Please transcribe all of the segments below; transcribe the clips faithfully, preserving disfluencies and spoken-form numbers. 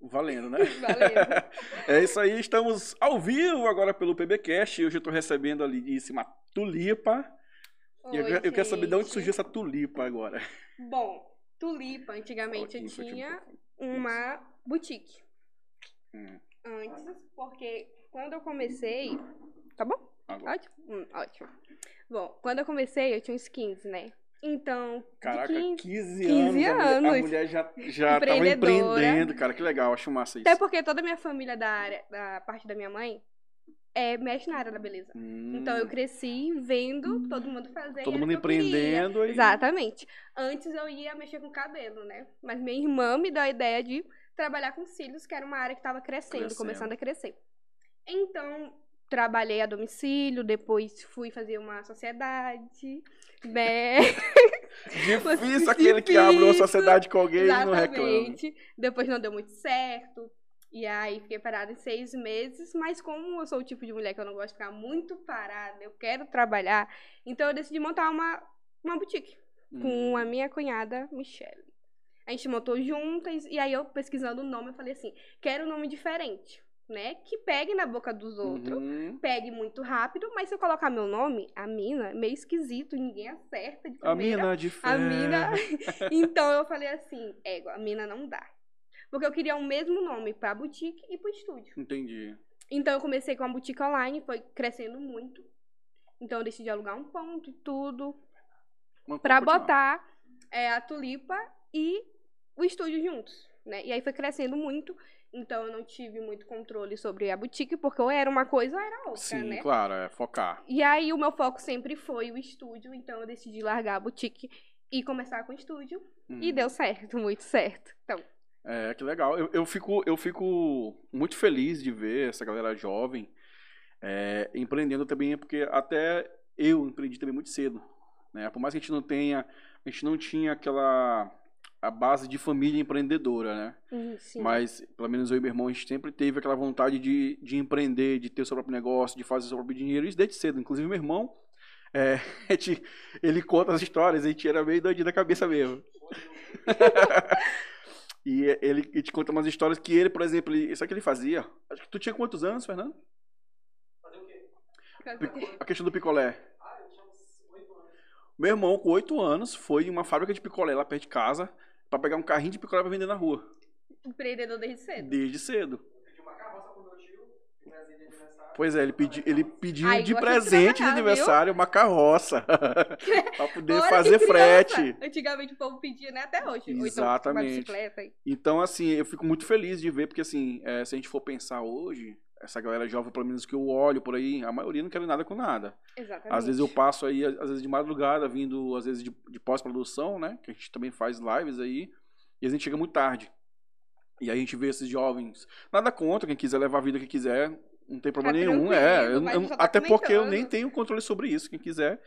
Valendo, né? Valendo. É isso aí, estamos ao vivo agora pelo PBcast. Hoje eu estou recebendo ali em cima a tulipa. Oi, e eu, eu quero saber de onde surgiu essa tulipa agora. Bom, tulipa, antigamente eu tinha um uma isso. boutique. Hum. Antes, porque quando eu comecei... Tá bom? Agora. Ótimo? Hum, ótimo. Bom, quando eu comecei eu tinha uns quinze, né? Então, caraca, quinze, quinze anos, anos. A mulher já, já tava empreendendo, cara, que legal, acho massa isso. Até porque toda a minha família da área, da parte da minha mãe, é, mexe na área da beleza. Hum. Então eu cresci vendo todo mundo fazendo. Todo mundo empreendendo. E... Exatamente. Antes eu ia mexer com cabelo, né? Mas minha irmã me deu a ideia de trabalhar com cílios, que era uma área que tava crescendo, crescendo. começando a crescer. Então... Trabalhei a domicílio, depois fui fazer uma sociedade, né? Difícil aquele que abre uma sociedade com alguém e não reclama. Depois não deu muito certo, e aí fiquei parada em seis meses, mas como eu sou o tipo de mulher que eu não gosto de ficar muito parada, eu quero trabalhar, então eu decidi montar uma, uma boutique hum. com a minha cunhada, Michelle. A gente montou juntas, e aí eu pesquisando o nome, eu falei assim, quero um nome diferente. Né, que pegue na boca dos outros, uhum. pegue muito rápido, mas se eu colocar meu nome, a mina, meio esquisito, ninguém acerta de primeira. A mina de fé. A mina... Então eu falei assim, égua, a mina não dá. Porque eu queria o mesmo nome pra boutique e pro estúdio. Entendi. Então eu comecei com a boutique online, foi crescendo muito. Então eu decidi alugar um ponto e tudo Uma pra botar é, a tulipa e o estúdio juntos, né? E aí foi crescendo muito. Então, eu não tive muito controle sobre a boutique, porque ou era uma coisa ou era outra, Sim, né? Sim, claro, é focar. E aí, o meu foco sempre foi o estúdio, então eu decidi largar a boutique e começar com o estúdio. Hum. E deu certo, muito certo. Então... É, que legal. Eu, eu, fico, eu fico muito feliz de ver essa galera jovem é, empreendendo também, porque até eu empreendi também muito cedo, né? Por mais que a gente não tenha... A gente não tinha aquela... a base de família empreendedora, né? Sim. Mas, pelo menos eu e meu irmão, a gente sempre teve aquela vontade de, de empreender, de ter o seu próprio negócio, de fazer o seu próprio dinheiro, isso desde cedo. Inclusive, meu irmão, é, ele conta as histórias, a gente era meio doidinho da cabeça mesmo. E ele te conta umas histórias que ele, por exemplo, ele, sabe o que ele fazia? Acho que tu tinha quantos anos, Fernando? Fazer o quê? Pico, a questão do picolé. Ah, eu tinha uns oito anos. Meu irmão, com oito anos, foi em uma fábrica de picolé lá perto de casa, pra pegar um carrinho de picolé pra vender na rua. Empreendedor desde cedo? Desde cedo. Eu pedi uma carroça pro meu tio, de presente de aniversário. Pois é, ele, pedi, ele pediu Ai, de presente de aniversário, viu? Uma carroça. Pra poder fazer frete. Antigamente o povo pedia, né? Até hoje. Exatamente. Ou então, uma bicicleta. Então, assim, eu fico muito feliz de ver, porque assim, é, se a gente for pensar hoje, essa galera jovem, pelo menos que eu olho por aí, a maioria não quer nada com nada. Exatamente. Às vezes eu passo aí, às vezes de madrugada, vindo, às vezes de, de pós-produção, né? Que a gente também faz lives aí. E a gente chega muito tarde. E aí a gente vê esses jovens. Nada contra, quem quiser levar a vida que quiser, não tem problema é nenhum. É, eu, eu, eu, tá até porque eu nem tenho controle sobre isso. Quem quiser,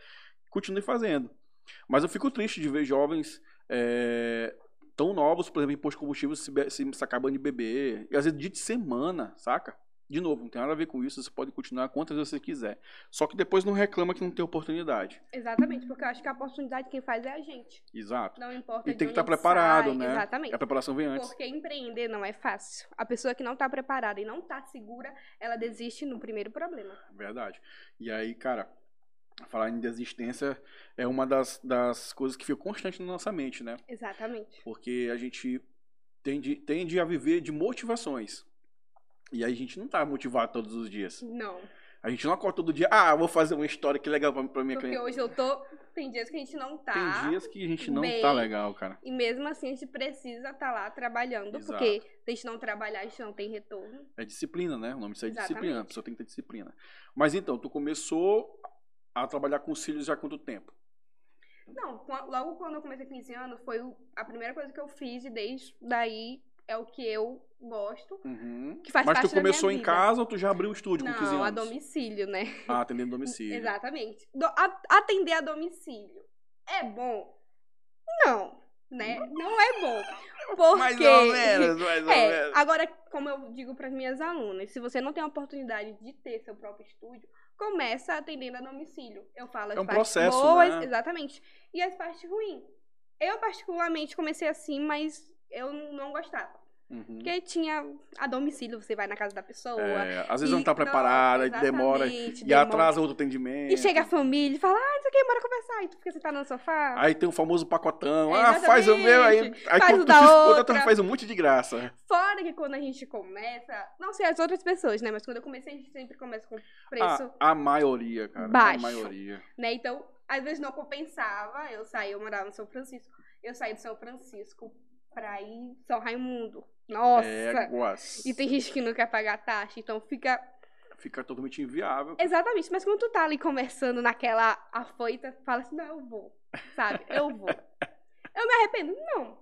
continue fazendo. Mas eu fico triste de ver jovens... É... tão novos, por exemplo, em posto de combustível, se, se, se acabando de beber. E às vezes dia de semana, saca? De novo, não tem nada a ver com isso, você pode continuar quantas vezes você quiser. Só que depois não reclama que não tem oportunidade. Exatamente, porque eu acho que a oportunidade quem faz é a gente. Exato. Não importa. E tem que estar preparado, sai, né? Exatamente. A preparação vem antes. Porque empreender não é fácil. A pessoa que não está preparada e não está segura, ela desiste no primeiro problema. Verdade. E aí, cara, falar em desistência é uma das, das coisas que fica constante na nossa mente, né? Exatamente. Porque a gente tende, tende a viver de motivações. E aí a gente não tá motivado todos os dias. Não. A gente não acorda todo dia, ah, vou fazer uma história que legal pra, pra minha Porque cliente. Porque hoje eu tô... Tem dias que a gente não tá. Tem dias que a gente não bem, tá legal, cara. E mesmo assim a gente precisa estar lá trabalhando. Exato. Porque se a gente não trabalhar, a gente não tem retorno. É disciplina, né? O nome disso é Exatamente. disciplina. A pessoa tem que ter disciplina. Mas então, tu começou a trabalhar com cílios já há quanto tempo? Não, logo quando eu comecei quinze anos, foi a primeira coisa que eu fiz e desde daí... É o que eu gosto, uhum. que faz Mas parte tu começou da minha vida. Em casa ou tu já abriu o estúdio Não, com quinze anos? Não, a domicílio, né? Ah, atendendo a domicílio. Exatamente. Do, a, atender a domicílio é bom? Não, né? Não é bom. Porque... Mais ou menos, mais ou é, menos. Agora, como eu digo para as minhas alunas, se você não tem a oportunidade de ter seu próprio estúdio, começa atendendo a domicílio. Eu falo as é um partes processo, boas, né? Exatamente. E as partes ruins. Eu particularmente comecei assim, mas eu não gostava. Uhum. Porque tinha a domicílio, você vai na casa da pessoa. É, às vezes e, não tá preparada, não, demora, demora. E atrasa outro atendimento. E chega a família e fala, ah, isso aqui, bora conversar. E tu, porque você tá no sofá. Aí tem o famoso pacotão. É, ah, faz o meu. Aí, aí faz quando o da tu outra. Faz um monte de graça. Fora que quando a gente começa, não sei as outras pessoas, né? Mas quando eu comecei, a gente sempre começa com preço. A, a maioria, cara. Baixo. A maioria. Né? Então, às vezes não compensava. Eu saí, eu morava no São Francisco. Eu saí do São Francisco pra ir São Raimundo. Nossa! É, e tem gente que não quer pagar a taxa, então fica... Fica totalmente inviável. Exatamente, mas quando tu tá ali conversando naquela afoita, fala assim, não, eu vou, sabe? Eu vou. Eu me arrependo? Não.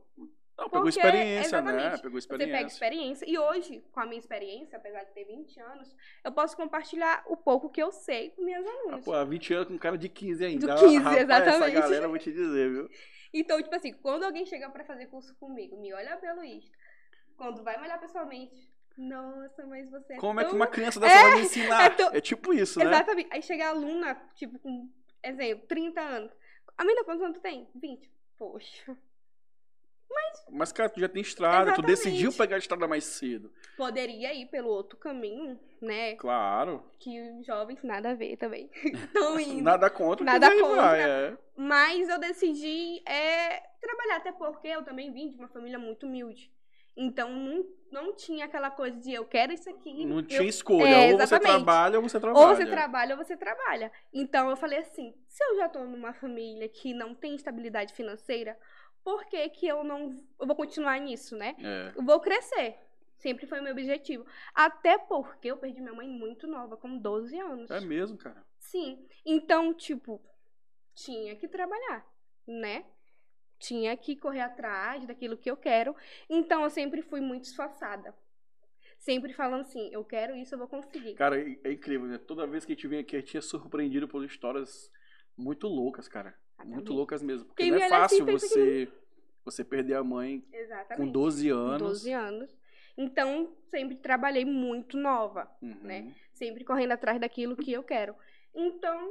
Não, pegou porque, experiência, né? Pegou experiência. Você pega experiência. E hoje, com a minha experiência, apesar de ter vinte anos, eu posso compartilhar o pouco que eu sei com minhas alunas. Ah, pô, há vinte anos com um cara de quinze ainda. De quinze, rapaz, exatamente. Essa galera, eu vou te dizer, viu? Então, tipo assim, quando alguém chega pra fazer curso comigo, me olha pelo Insta, quando vai malhar pessoalmente, nossa, mas você é como tão... é que uma criança dessa é, vai me ensinar? É, tão... é tipo isso, né? Exatamente. Aí chega a aluna, tipo, com, exemplo, trinta anos. A menina, quantos anos tu tem? vinte. Poxa. Mas... Mas, cara, tu já tem estrada, exatamente. Tu decidiu pegar a estrada mais cedo. Poderia ir pelo outro caminho, né? Claro. Que jovens, nada a ver também. Tão indo. Nada contra. Nada contra. Vai, é. Mas eu decidi é, trabalhar, até porque eu também vim de uma família muito humilde. Então, não, não tinha aquela coisa de eu quero isso aqui. Não eu... tinha escolha. É, ou você trabalha, ou você trabalha. Ou você trabalha, ou você trabalha. Então, eu falei assim, se eu já tô numa família que não tem estabilidade financeira, por que que eu não... Eu vou continuar nisso, né? É. Eu vou crescer. Sempre foi o meu objetivo. Até porque eu perdi minha mãe muito nova, com doze anos. É mesmo, cara? Sim. Então, tipo, tinha que trabalhar, né? Tinha que correr atrás daquilo que eu quero. Então, eu sempre fui muito esforçada. Sempre falando assim, eu quero isso, eu vou conseguir. Cara, é incrível, né? Toda vez que a gente vem aqui, a gente é surpreendido por histórias muito loucas, cara. Ah, muito também. Loucas mesmo. Porque quem não é fácil assim, você, que... você perder a mãe. Exatamente. Com doze anos. Com doze anos. Então, sempre trabalhei muito nova, uhum. né? Sempre correndo atrás daquilo que eu quero. Então,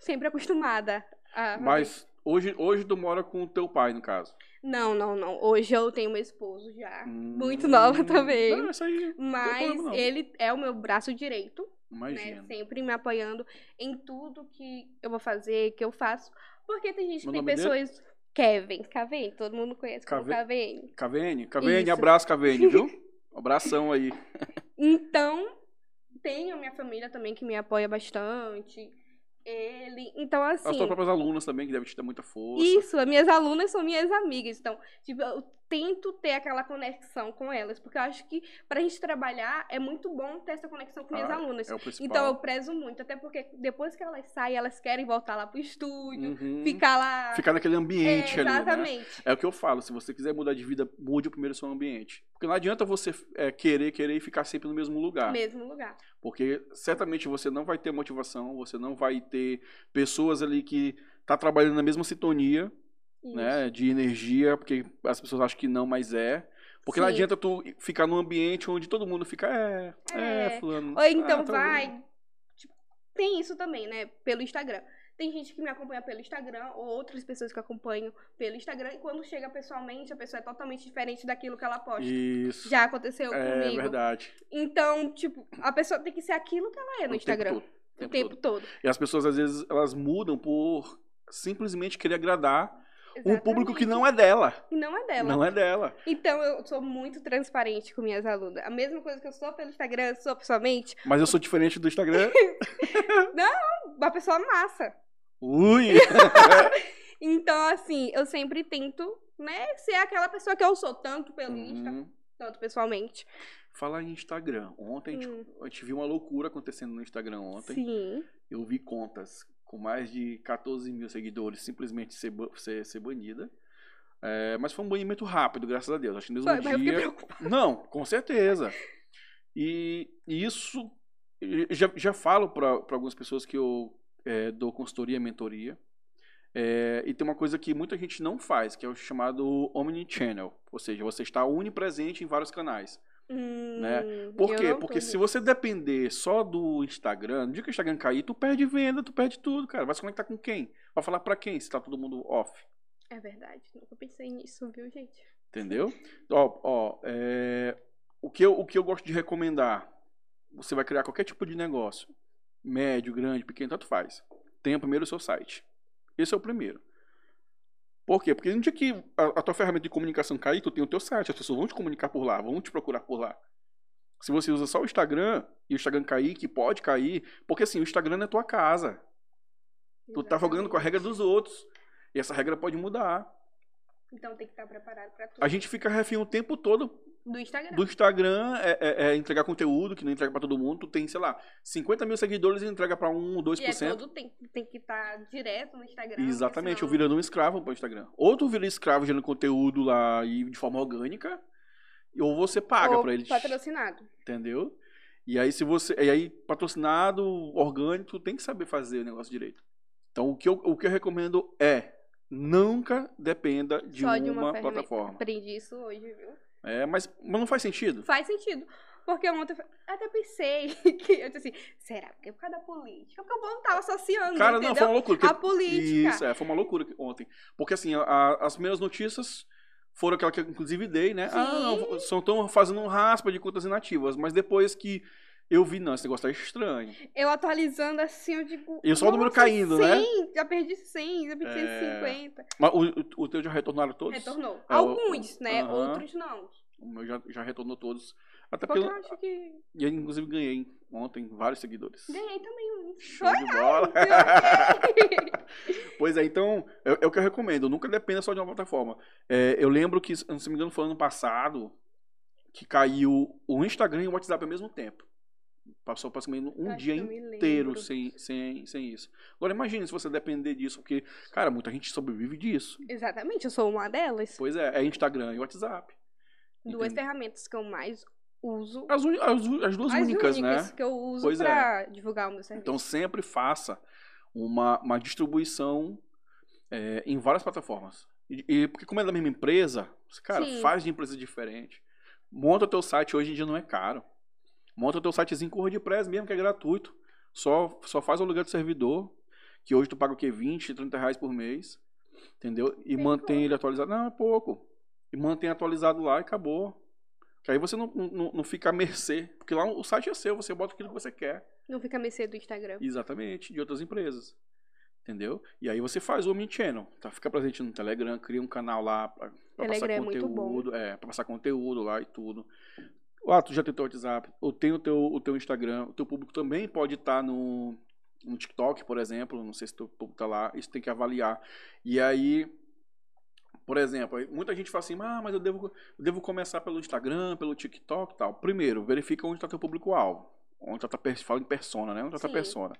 sempre acostumada a... Mas... Hoje, hoje tu mora com o teu pai, no caso? Não, não, não. Hoje eu tenho meu esposo já. Hum, muito nova também. Não, isso aí. Mas não problema, não. Ele é o meu braço direito. Imagina. Né? Sempre me apoiando em tudo que eu vou fazer, que eu faço. Porque tem gente, meu tem pessoas... Dele? Kevin, Kevin, todo mundo conhece Kevin. Como Kevin. Kevin, Kevin, abraço, Kevin, viu? Abração aí. Então, tenho minha família também que me apoia bastante. Ele, então assim... As tuas próprias alunas também, que devem te dar muita força. Isso, as minhas alunas são minhas amigas, então, tipo, eu tento ter aquela conexão com elas, porque eu acho que pra gente trabalhar é muito bom ter essa conexão com ah, minhas alunas. É o principal. Então eu prezo muito, até porque depois que elas saem, elas querem voltar lá pro estúdio, uhum. ficar lá... Ficar naquele ambiente é, ali, exatamente. Né? É o que eu falo, se você quiser mudar de vida, mude primeiro o seu ambiente. Porque não adianta você é, querer, querer e ficar sempre no mesmo lugar. Mesmo lugar. Porque certamente você não vai ter motivação, você não vai ter pessoas ali que tá trabalhando na mesma sintonia, isso. né, de energia, porque as pessoas acham que não, mas é. Porque sim. não adianta tu ficar num ambiente onde todo mundo fica, é, é, é fulano. Ou então ah, tá vai, tipo, tem isso também, né, pelo Instagram. Tem gente que me acompanha pelo Instagram, ou outras pessoas que acompanham pelo Instagram, e quando chega pessoalmente, a pessoa é totalmente diferente daquilo que ela posta. Isso. Já aconteceu é, comigo. É verdade. Então, tipo, a pessoa tem que ser aquilo que ela é no o Instagram. Tempo todo, o tempo, tempo todo. todo. E as pessoas, às vezes, elas mudam por simplesmente querer agradar exatamente. Um público que não é dela. E não é dela. Não é dela. Então, eu sou muito transparente com minhas alunas. A mesma coisa que eu sou pelo Instagram, eu sou pessoalmente. Mas eu sou diferente do Instagram? Não, uma pessoa massa. Ui! Então, assim, eu sempre tento, né, ser aquela pessoa que eu sou, tanto pelo uhum. Insta, tanto pessoalmente. Falar em Instagram. Ontem uhum. a, gente, a gente viu uma loucura acontecendo no Instagram ontem. Sim. Eu vi contas com mais de quatorze mil seguidores simplesmente ser, ser, ser banida. É, mas foi um banimento rápido, graças a Deus. Acho que mesmo foi, um mas dia... eu não, com certeza. E, e isso... Já, já falo para para algumas pessoas que eu... É, dou consultoria, mentoria, é, e tem uma coisa que muita gente não faz, que é o chamado omnichannel, ou seja, você está onipresente em vários canais, hum, né? Por quê? Porque se você depender só do Instagram, no dia que o Instagram cair, tu perde venda, tu perde tudo, cara. Vai se conectar com quem? Vai falar pra quem se tá todo mundo off? É verdade, nunca pensei nisso, viu, gente? Entendeu? Ó, ó, é, o, que eu, o que eu gosto de recomendar, você vai criar qualquer tipo de negócio, médio, grande, pequeno, tanto faz. Tenha primeiro o seu site. Esse é o primeiro. Por quê? Porque no dia que a, a tua ferramenta de comunicação cair, tu tem o teu site, as pessoas vão te comunicar por lá, vão te procurar por lá. Se você usa só o Instagram, e o Instagram cair, que pode cair, porque assim, o Instagram é a tua casa. Tu tá jogando com a regra dos outros. E essa regra pode mudar. Então tem que estar preparado pra tudo. A gente fica refém o tempo todo do Instagram. Do Instagram é, é, é entregar conteúdo que não entrega pra todo mundo. Tu tem, sei lá, cinquenta mil seguidores e entrega pra um, dois por cento. E é todo tem, tem que estar direto no Instagram. Exatamente, senão... eu virando um escravo pro Instagram. Ou tu vira escravo gerando conteúdo lá e de forma orgânica, ou você paga ou pra eles. Patrocinado. Entendeu? E aí, se você. E aí, patrocinado, orgânico, tu tem que saber fazer o negócio direito. Então, o que, eu, o que eu recomendo é, nunca dependa de, Só uma, de uma plataforma. Aprendi isso hoje, viu? É, mas, mas não faz sentido? Faz sentido. Porque ontem eu até pensei que... Eu disse assim, será? Porque é por causa da política? Porque o povo tava associando, Cara, entendeu? Não, foi uma loucura. Que... A política. Isso, é, foi uma loucura ontem. Porque, assim, a, as primeiras notícias foram aquelas que eu, inclusive, dei, né? Sim. Ah, não, só estão fazendo um raspa de contas inativas. Mas depois que... Eu vi, não, esse negócio tá estranho. Eu atualizando assim, eu digo... E só o número caindo, né? Sim, já perdi cem, já perdi cento e cinquenta. Mas o, o teu já retornaram todos? Retornou. É, alguns, o, né? Uh-huh. Outros não. O meu já, já retornou todos. Até porque eu acho que... E eu, inclusive, ganhei ontem vários seguidores. Ganhei também um. Show de bola. Pois é, então, é, é o que eu recomendo. Eu nunca dependa só de uma plataforma. É, eu lembro que, se não me engano, foi ano passado que caiu o Instagram e o WhatsApp ao mesmo tempo. Passou praticamente um Acho dia inteiro sem, sem, sem isso. Agora imagine se você depender disso, porque, cara, muita gente sobrevive disso. Exatamente, eu sou uma delas. Pois é, é Instagram e WhatsApp. Duas entende? ferramentas que eu mais uso. As, un... as, as duas as únicas, únicas, né? que eu uso pois pra é. divulgar o meu serviço. Então sempre faça uma, uma distribuição é, em várias plataformas. E, e porque como é da mesma empresa, cara, Sim. faz de empresa diferente. Monta o teu site, hoje em dia não é caro. Monta o teu sitezinho com WordPress mesmo, que é gratuito. Só, só faz o lugar do servidor, que hoje tu paga o quê? vinte, trinta reais por mês. Entendeu? E Bem mantém pouco. ele atualizado. Não, é pouco. E mantém atualizado lá e acabou. Que aí você não, não, não fica à mercê. Porque lá o site é seu, você bota aquilo que você quer. Não fica à mercê do Instagram. Exatamente, de outras empresas. Entendeu? E aí você faz o Omnichannel. Tá? Fica presente no Telegram, cria um canal lá pra, pra passar conteúdo. Telegram é muito bom. É, pra passar conteúdo lá e tudo. Ah, tu já tem o teu WhatsApp, ou tem o teu, o teu Instagram, o teu público também pode estar tá no, no TikTok, por exemplo, não sei se o teu público tá lá, isso tem que avaliar. E aí, por exemplo, muita gente fala assim, ah, mas eu devo, eu devo começar pelo Instagram, pelo TikTok e tal. Primeiro, verifica onde está teu público-alvo, onde está, fala em persona, né? Onde está a persona.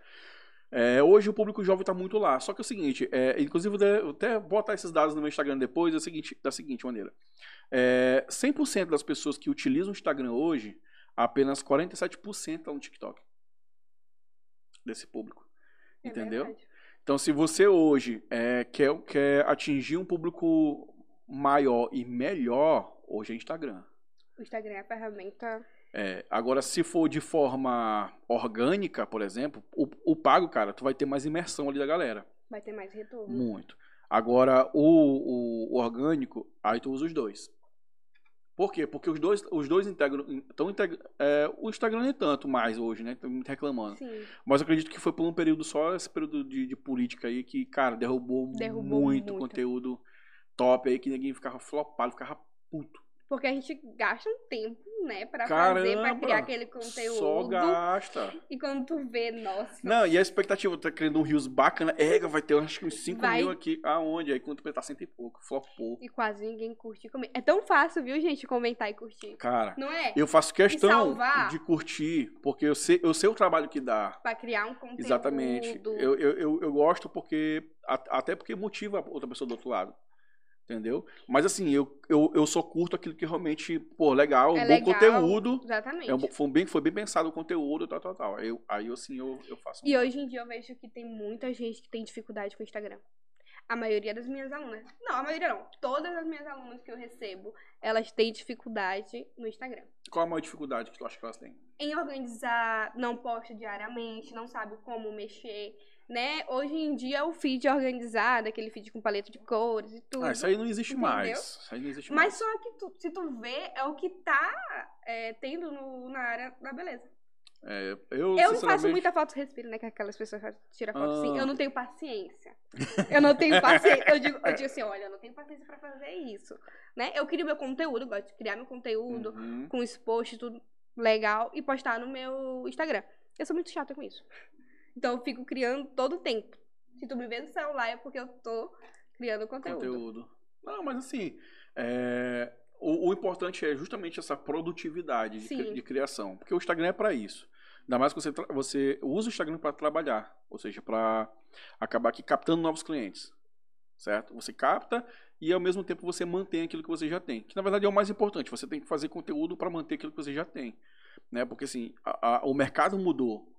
É, hoje o público jovem está muito lá, só que é o seguinte, é, inclusive eu até botar esses dados no meu Instagram depois, é o seguinte, da seguinte maneira. É, cem por cento das pessoas que utilizam o Instagram hoje, apenas quarenta e sete por cento estão no TikTok. Desse público. É entendeu? Verdade. Então, se você hoje é, quer, quer atingir um público maior e melhor, hoje é Instagram. O Instagram é a ferramenta... É, agora, se for de forma orgânica, por exemplo, o, o pago, cara, tu vai ter mais imersão ali da galera. Vai ter mais retorno. Muito. Agora, o, o, o orgânico, aí tu usa os dois. Por quê? Porque os dois, os dois integram... Então, integra, é, o Instagram nem tanto mais hoje, né? Tô muito reclamando. Sim. Mas eu acredito que foi por um período só, esse período de, de política aí, que, cara, derrubou, derrubou muito, muito conteúdo top aí, que ninguém ficava flopado, ficava puto. Porque a gente gasta um tempo, né, pra Caramba, fazer, pra criar aquele conteúdo. Só gasta. E quando tu vê, nossa. Não, e a expectativa, tá querendo um rios bacana, é, vai ter acho que uns cinco mil aqui, aonde? Aí quando tu tá cento e pouco, flopou. E quase ninguém curte e comenta. É tão fácil, viu, gente, comentar e curtir. Cara, não é? Eu faço questão de curtir, porque eu sei, eu sei o trabalho que dá. Pra criar um conteúdo. Exatamente. Eu, eu, eu, eu gosto porque, até porque motiva a outra pessoa do outro lado. Entendeu? Mas assim, eu, eu, eu só curto aquilo que realmente, pô, legal, é bom legal, conteúdo. Exatamente. É, foi, bem, foi bem pensado o conteúdo, tal, tal, tal. Eu, aí assim, eu, eu faço. E um... hoje em dia eu vejo que tem muita gente que tem dificuldade com o Instagram. A maioria das minhas alunas. Não, a maioria não. Todas as minhas alunas que eu recebo, elas têm dificuldade no Instagram. Qual a maior dificuldade que tu acha que elas têm? Em organizar, não posta diariamente, não sabe como mexer. né? Hoje em dia o feed organizado, aquele feed com paleta de cores e tudo. Ah, isso aí não existe, entendeu? mais. Isso aí não existe Mas mais. Só que tu, se tu vê, é o que tá é, tendo no, na área da beleza. É, eu eu sinceramente... não faço muita foto respiro, né? Que aquelas pessoas tiram foto ah. assim. Eu não tenho paciência. Eu não tenho paciência. Eu digo, eu digo assim, olha, eu não tenho paciência pra fazer isso, né? Eu crio meu conteúdo, gosto de criar meu conteúdo, uhum. com os posts, tudo legal, e postar no meu Instagram. Eu sou muito chata com isso. Então, eu fico criando todo o tempo. Se tu me vê no celular, é porque eu tô criando conteúdo. Conteúdo. Não, mas assim, é... o, o importante é justamente essa produtividade de, de criação. Porque o Instagram é pra isso. Ainda mais que você, você usa o Instagram pra trabalhar. Ou seja, pra acabar aqui captando novos clientes. Certo? Você capta e, ao mesmo tempo, você mantém aquilo que você já tem. Que, na verdade, é o mais importante. Você tem que fazer conteúdo pra manter aquilo que você já tem. Né? Porque, assim, a, a, o mercado mudou.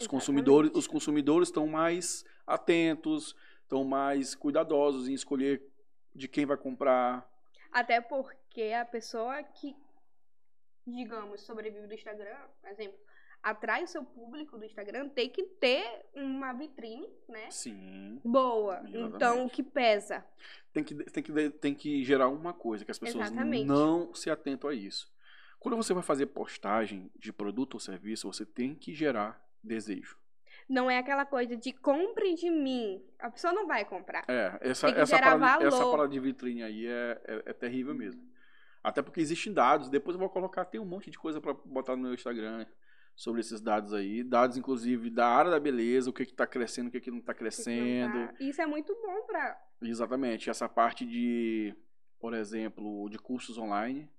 Os consumidores, os consumidores estão mais atentos, estão mais cuidadosos em escolher de quem vai comprar. Até porque a pessoa que, digamos, sobrevive do Instagram, por exemplo, atrai o seu público do Instagram, tem que ter uma vitrine, né? Sim. Boa. Exatamente. Então, o que pesa? Tem que, tem que, tem que gerar uma coisa, que as pessoas exatamente. Não se atentam a isso. Quando você vai fazer postagem de produto ou serviço, você tem que gerar desejo. Não é aquela coisa de compre de mim. A pessoa não vai comprar. É, essa, essa, parada, essa parada de vitrine aí é, é, é terrível mesmo. Até porque existem dados. Depois eu vou colocar, tem um monte de coisa pra botar no meu Instagram sobre esses dados aí. Dados, inclusive, da área da beleza, o que que tá crescendo, o que que não tá crescendo. Isso é muito bom pra... Exatamente. Essa parte de, por exemplo, de cursos online.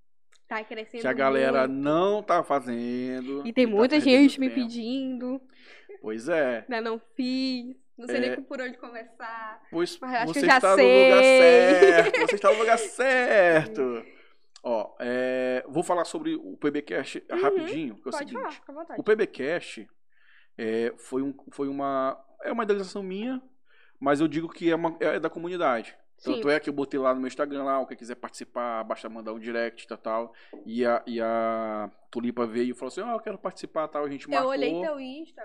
Tá crescendo que a galera muito. Não tá fazendo. E tem muita tá gente me pedindo. Pois é. Ainda não fiz. Não sei é. nem por onde começar. Pois mas acho você que eu já está sei. No lugar certo. Você está no lugar certo. Ó, é, vou falar sobre o PBcast uhum. rapidinho. Que é o Pode seguinte, falar, o PBcast é, foi, um, foi uma... É uma idealização minha, mas eu digo que é, uma, é da comunidade. Tanto Sim. é que eu botei lá no meu Instagram, lá, o que quiser participar, basta mandar um direct, tal, tal. E a, e a Tulipa veio e falou assim, ó, oh, eu quero participar, tal, a gente eu marcou. Eu olhei teu Insta,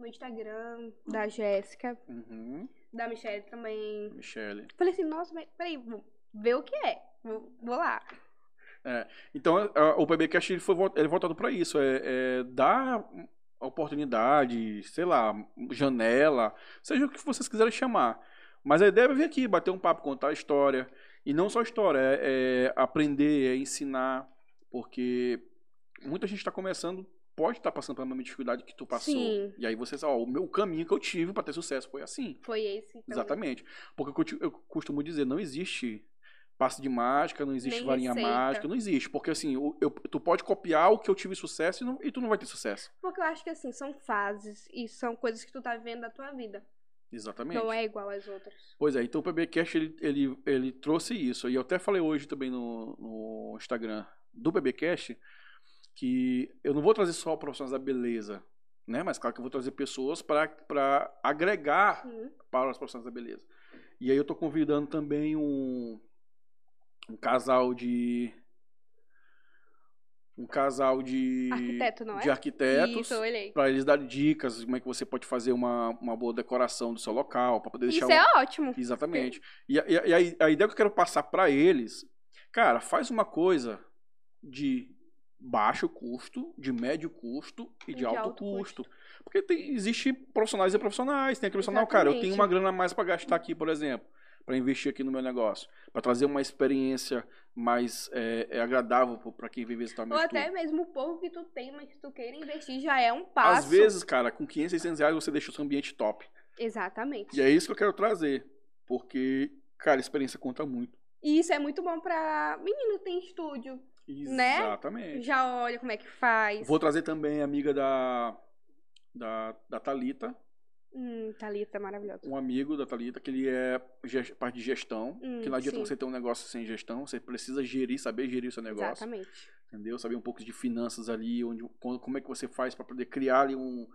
no Instagram da Jéssica, uhum. da Michelle também. Michelle. Falei assim, nossa, mas peraí, vou ver o que é, vou, vou lá. É, então, a, o PBcast, ele foi ele é voltado pra isso, é, é dar... oportunidade, sei lá, janela, seja o que vocês quiserem chamar. Mas a ideia é vir aqui, bater um papo, contar a história. E não só história, é, é aprender, é ensinar. Porque muita gente está começando, pode estar tá passando pela mesma dificuldade que tu passou. Sim. E aí vocês, ó, o meu caminho que eu tive para ter sucesso foi assim. Foi esse. Também. Exatamente. Porque eu, eu costumo dizer, não existe passe de mágica, não existe nem varinha receita. Mágica, não existe. Porque assim, eu, eu, tu pode copiar o que eu tive sucesso e, não, e tu não vai ter sucesso. Porque eu acho que assim, são fases e são coisas que tu tá vendo da tua vida. Exatamente. Não é igual às outras. Pois é, então o PBcast, ele, ele, ele trouxe isso. E eu até falei hoje também no, no Instagram do PBcast que eu não vou trazer só profissionais da beleza, né? Mas claro que eu vou trazer pessoas para agregar Sim. para os profissionais da beleza. E aí eu tô convidando também um... Um casal de... Um casal de... Arquiteto, não é? De arquitetos. Para eles darem dicas, como é que você pode fazer uma, uma boa decoração do seu local. Pra poder deixar Isso um... é ótimo. Exatamente. E, e, e a, a ideia que eu quero passar para eles... Cara, faz uma coisa de baixo custo, de médio custo e de, de alto, alto custo. custo. Porque tem, existe profissionais e profissionais. Tem aquele profissional, cara, eu tenho uma grana a mais para gastar aqui, por exemplo. Para investir aqui no meu negócio, para trazer uma experiência mais é, é agradável para quem vem visitar meu Ou até tudo. Mesmo o pouco que tu tem, mas que tu queira investir já é um passo. Às vezes, cara, com quinhentos, seiscentos reais você deixa o seu ambiente top. Exatamente. E é isso que eu quero trazer, porque, cara, a experiência conta muito. E isso é muito bom para menino tem estúdio, Exatamente. Né? Já olha como é que faz. Vou trazer também a amiga da, da, da Thalita. Hum, Thalita, maravilhosa. Um amigo da Thalita, que ele é parte de gestão, hum, que não adianta sim. você ter um negócio sem gestão, você precisa gerir, saber gerir o seu negócio. Exatamente. Entendeu? Saber um pouco de finanças ali, onde, como é que você faz para poder criar ali um,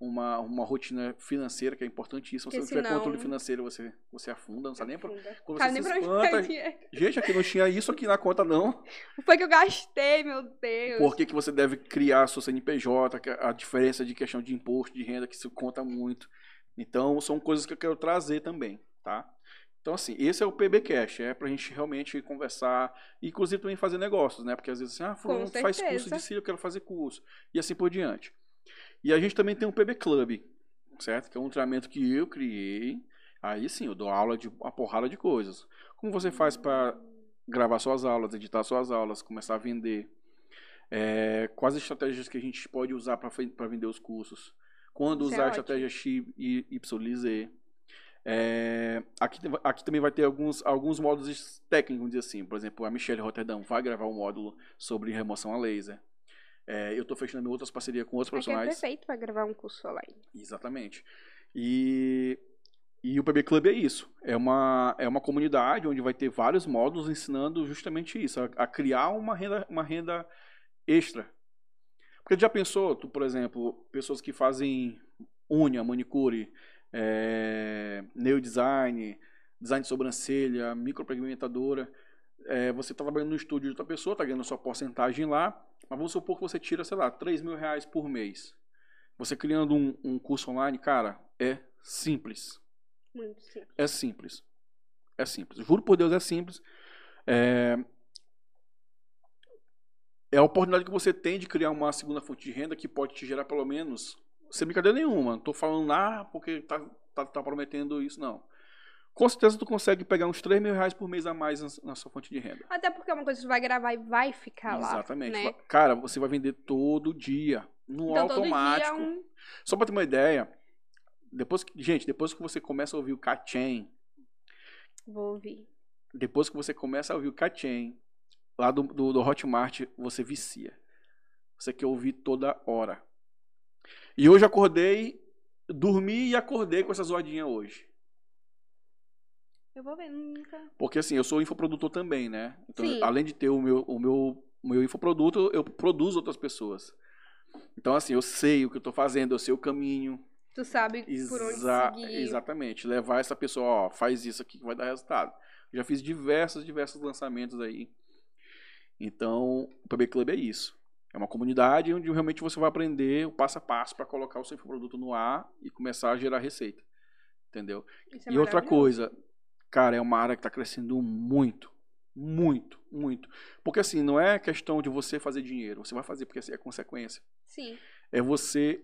uma, uma rotina financeira, que é importantíssimo. Se você não tiver controle financeiro, você, você afunda, não sabe nem para onde tá você espanta. Gente, aqui não tinha isso aqui na conta, não. Foi que eu gastei, meu Deus. Por que que você deve criar a sua C N P J, a diferença de questão de imposto, de renda, que isso conta muito. Então, são coisas que eu quero trazer também, tá? Então, assim, esse é o PBcast, é pra gente realmente conversar, inclusive também fazer negócios, né? Porque às vezes, assim, ah, fulano, tu faz curso de si, eu quero fazer curso, e assim por diante. E a gente também tem o P B Club, certo? Que é um treinamento que eu criei, aí sim, eu dou aula de uma porrada de coisas. Como você faz para gravar suas aulas, editar suas aulas, começar a vender, é, quais as estratégias que a gente pode usar para vender os cursos, quando usar a estratégia X, Y, Z. É, aqui, aqui também vai ter alguns, alguns módulos técnicos, vamos dizer assim. Por exemplo, a Michelle Rotterdam vai gravar um módulo sobre remoção a laser. É, eu estou fechando outras parcerias com outros aqui profissionais. É perfeito para gravar um curso online. Exatamente. E, e o P B Club é isso. É uma, é uma comunidade onde vai ter vários módulos ensinando justamente isso. A, a criar uma renda, uma renda extra. Porque já pensou, tu, por exemplo, pessoas que fazem unha, manicure... É, nail design, design de sobrancelha, micropigmentadora, é, você está trabalhando no estúdio de outra pessoa, está ganhando sua porcentagem lá, mas vamos supor que você tira, sei lá, três mil reais por mês. Você criando um, um curso online, cara, é simples. Muito simples. É simples. É simples. Juro por Deus, é simples. É, é a oportunidade que você tem de criar uma segunda fonte de renda que pode te gerar pelo menos... Sem brincadeira nenhuma, não tô falando lá porque tá, tá, tá prometendo isso, não. Com certeza tu consegue pegar uns três mil reais por mês a mais na, na sua fonte de renda. Até porque é uma coisa que você vai gravar e vai ficar lá. Exatamente. Né? Cara, você vai vender todo dia, no então, automático. Todo dia é um... Só pra ter uma ideia, depois que, gente, depois que você começa a ouvir o Kachem... Vou ouvir. Depois que você começa a ouvir o Kachem, lá do, do, do Hotmart, você vicia. Você quer ouvir toda hora. E hoje acordei, dormi e acordei com essa zoadinha hoje. Eu vou ver, nunca. Porque assim, eu sou infoprodutor também, né? Então, sim. Além de ter o meu, o meu, meu infoproduto, eu produzo outras pessoas. Então assim, eu sei o que eu tô fazendo, eu sei o caminho. Tu sabe Exa por onde seguir. Exatamente. Levar essa pessoa, ó, faz isso aqui que vai dar resultado. Eu já fiz diversos, diversos lançamentos aí. Então, o P B Club é isso. É uma comunidade onde realmente você vai aprender o passo a passo para colocar o seu produto no ar e começar a gerar receita. Entendeu? Isso é e outra coisa, cara, é uma área que está crescendo muito, muito, muito. Porque assim, não é questão de você fazer dinheiro. Você vai fazer porque é consequência. Sim. É você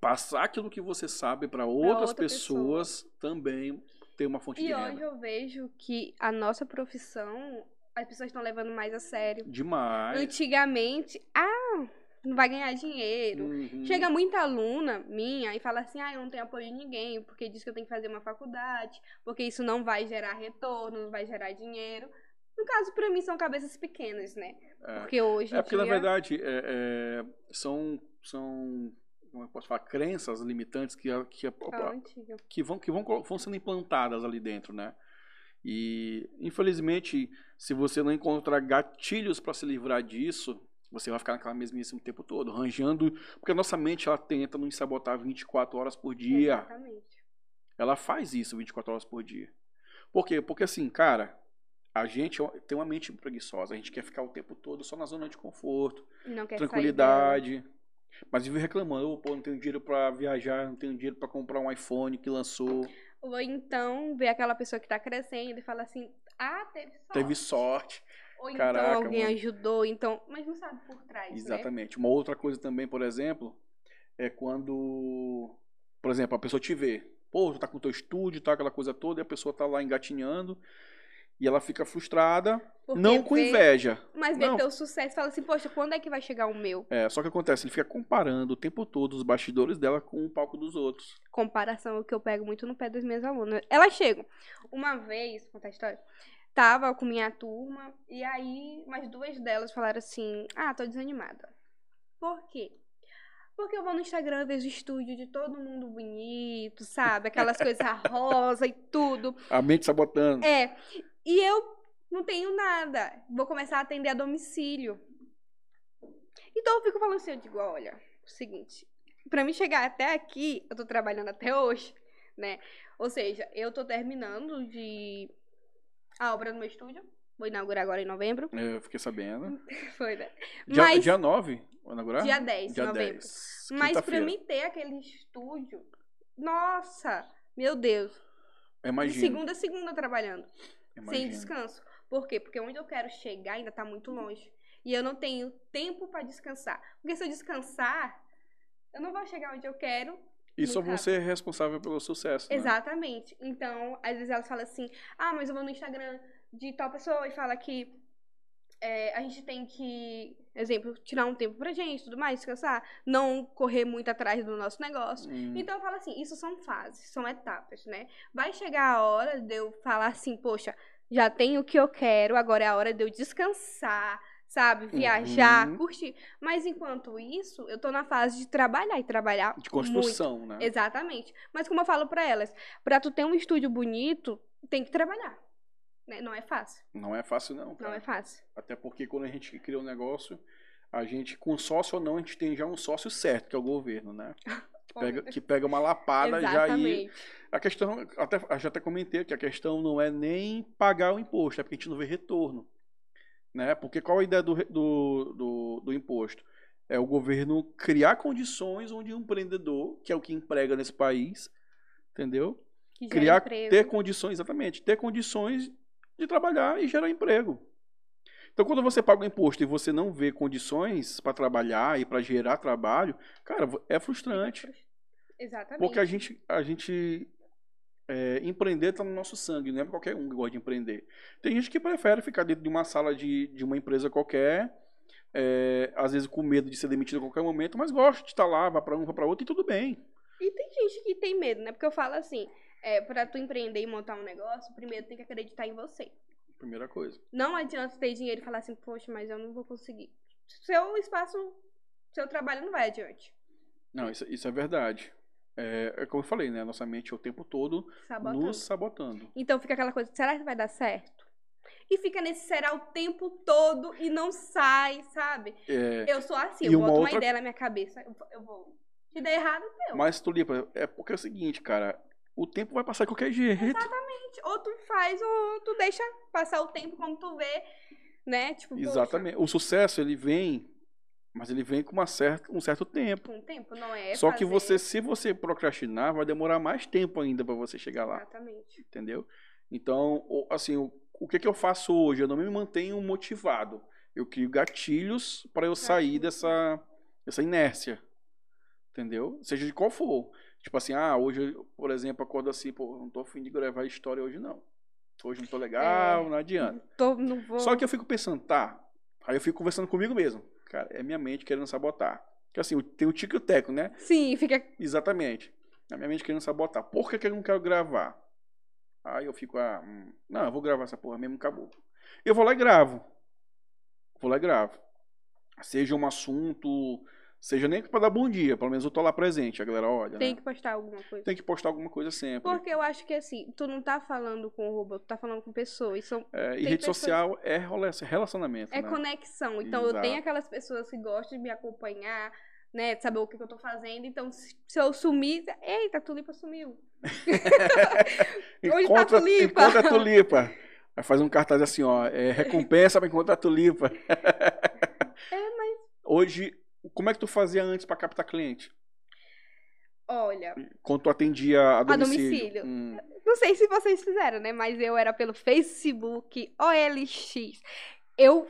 passar aquilo que você sabe para outras outra pessoas pessoa. Também ter uma fonte e de renda. E hoje eu vejo que a nossa profissão... As pessoas estão levando mais a sério. Demais. Antigamente, ah, não vai ganhar dinheiro. Uhum. Chega muita aluna minha e fala assim, ah, eu não tenho apoio de ninguém, porque diz que eu tenho que fazer uma faculdade, porque isso não vai gerar retorno, não vai gerar dinheiro. No caso, pra mim, são cabeças pequenas, né? É. Porque hoje... É porque, dia... na verdade, é, é, são, são, como eu posso falar, crenças limitantes que, que, que, vão, que vão, vão sendo implantadas ali dentro, né? E, infelizmente, se você não encontrar gatilhos para se livrar disso, você vai ficar naquela mesmice o tempo todo, ranjando, porque a nossa mente, ela tenta nos sabotar vinte e quatro horas por dia. Exatamente. Ela faz isso vinte e quatro horas por dia. Por quê? Porque, assim, cara, a gente tem uma mente preguiçosa, a gente quer ficar o tempo todo só na zona de conforto, não quer tranquilidade, mas vive reclamando, oh, pô, não tenho dinheiro para viajar, não tenho dinheiro para comprar um iPhone que lançou... Ou então ver aquela pessoa que tá crescendo e fala assim, ah, teve sorte. Teve sorte. Ou Caraca, então alguém mano. ajudou, então... Mas não sabe por trás, Exatamente. Né? Uma outra coisa também, por exemplo, é quando... Por exemplo, a pessoa te vê. Pô, tu tá com o teu estúdio, tá aquela coisa toda, e a pessoa tá lá engatinhando. E ela fica frustrada, Porque não com vê, inveja. Mas vê não. teu sucesso e fala assim, poxa, quando é que vai chegar o meu? É, só que acontece, ele fica comparando o tempo todo os bastidores dela com o palco dos outros. Comparação é o que eu pego muito no pé das minhas alunas. Elas chegam. Uma vez, contar a história, tava com minha turma, e aí umas duas delas falaram assim, ah, tô desanimada. Por quê? Porque eu vou no Instagram, vejo o estúdio de todo mundo bonito, sabe? Aquelas coisas rosa e tudo. A mente sabotando. É. E eu não tenho nada. Vou começar a atender a domicílio. Então eu fico falando assim, eu digo, olha, o seguinte, pra mim chegar até aqui, eu tô trabalhando até hoje, né? Ou seja, eu tô terminando de... a obra do meu estúdio. Vou inaugurar agora em novembro. Eu fiquei sabendo. Foi, né? Dia, Mas... dia nove? Vou inaugurar? Dia dez de novembro. dez, Mas pra mim ter aquele estúdio... Nossa! Meu Deus! Imagina. De segunda a segunda trabalhando. Imagina. Sem descanso. Por quê? Porque onde eu quero chegar ainda tá muito longe. E eu não tenho tempo pra descansar. Porque se eu descansar, eu não vou chegar onde eu quero. E só vão ser responsável pelo sucesso, né? Exatamente. Então, às vezes elas falam assim, ah, mas eu vou no Instagram de tal pessoa e fala que é, a gente tem que, exemplo, tirar um tempo pra gente, tudo mais, descansar, não correr muito atrás do nosso negócio. Hum. Então, eu falo assim, isso são fases, são etapas, né? Vai chegar a hora de eu falar assim, poxa, já tenho o que eu quero, agora é a hora de eu descansar, sabe? Viajar, uhum. curtir. Mas enquanto isso, eu tô na fase de trabalhar e trabalhar de construção, muito. Né? Exatamente. Mas como eu falo pra elas, pra tu ter um estúdio bonito, tem que trabalhar, né? Não é fácil. Não é fácil não, cara. Não é fácil. Até porque quando a gente cria um negócio, a gente, com sócio ou não, a gente tem já um sócio certo, que é o governo, né? Que pega, que pega uma lapada já aí. A questão, até, já até comentei que a questão não é nem pagar o imposto, é porque a gente não vê retorno. Né? Porque qual a ideia do, do, do, do imposto? É o governo criar condições onde o empreendedor, que é o que emprega nesse país, entendeu? Que criar, ter condições, exatamente, ter condições de trabalhar e gerar emprego. Então, quando você paga o imposto e você não vê condições para trabalhar e para gerar trabalho, cara, é frustrante. Exatamente. Porque a gente... A gente É, empreender está no nosso sangue, não é qualquer um que gosta de empreender. Tem gente que prefere ficar dentro de uma sala de, de uma empresa qualquer, é, às vezes com medo de ser demitido a qualquer momento, mas gosta de estar lá, vai para um, vai para outro e tudo bem. E tem gente que tem medo, né? Porque eu falo assim, é, para tu empreender e montar um negócio, primeiro tem que acreditar em você. Primeira coisa. Não adianta ter dinheiro e falar assim, poxa, mas eu não vou conseguir. Seu espaço, seu trabalho não vai adiante. Não, isso, isso é verdade. É, é como eu falei, né? Nossa mente o tempo todo sabotando. Nos sabotando. Então fica aquela coisa, será que vai dar certo? E fica nesse será o tempo todo e não sai, sabe? É, eu sou assim, eu boto uma, outra... uma ideia na minha cabeça, eu, eu vou... Se der errado, deu. Mas, Tulipa, é porque é o seguinte, cara, o tempo vai passar de qualquer jeito. Exatamente, ou tu faz ou tu deixa passar o tempo como tu vê, né? Tipo, exatamente, poxa. O sucesso ele vem... Mas ele vem com uma certa, um certo tempo. Um tempo, não é? Só fazer... que você, se você procrastinar, vai demorar mais tempo ainda para você chegar lá. Exatamente. Entendeu? Então, assim, o, o que, que eu faço hoje? Eu não me mantenho motivado. Eu crio gatilhos para eu gatilhos. sair dessa, dessa inércia. Entendeu? Seja de qual for. Tipo assim, ah, hoje, por exemplo, acordo assim, pô, não tô afim de gravar história hoje, não. Hoje não tô legal, é, não adianta. Não tô, não vou... Só que eu fico pensando, tá. Aí eu fico conversando comigo mesmo. Cara, é minha mente querendo sabotar. Porque assim, tem o tico e o teco, né? Sim, fica... Exatamente. É minha mente querendo sabotar. Por que, que eu não quero gravar? Aí eu fico, ah, hum, não, eu vou gravar essa porra mesmo, acabou. Eu vou lá e gravo. Vou lá e gravo. Seja um assunto, seja nem pra dar bom dia, pelo menos eu tô lá presente, a galera olha. Tem, né? Que postar alguma coisa. Tem que postar alguma coisa sempre. Porque eu acho que assim, tu não tá falando com o robô, tu tá falando com pessoas. São... É, e rede pessoas... social é relacionamento, é, né? Conexão. Então, exato. Eu tenho aquelas pessoas que gostam de me acompanhar, né? De saber o que, que eu tô fazendo. Então, se eu sumir... Eita, a Tulipa sumiu. Onde encontra, tá a Tulipa? Encontra a Tulipa. Aí faz um cartaz assim, ó. É, recompensa pra encontrar a Tulipa. É, mas... Hoje... Como é que tu fazia antes para captar cliente? Olha... Quando tu atendia a domicílio. A domicílio. Hum. Não sei se vocês fizeram, né? Mas eu era pelo Facebook, O L X. Eu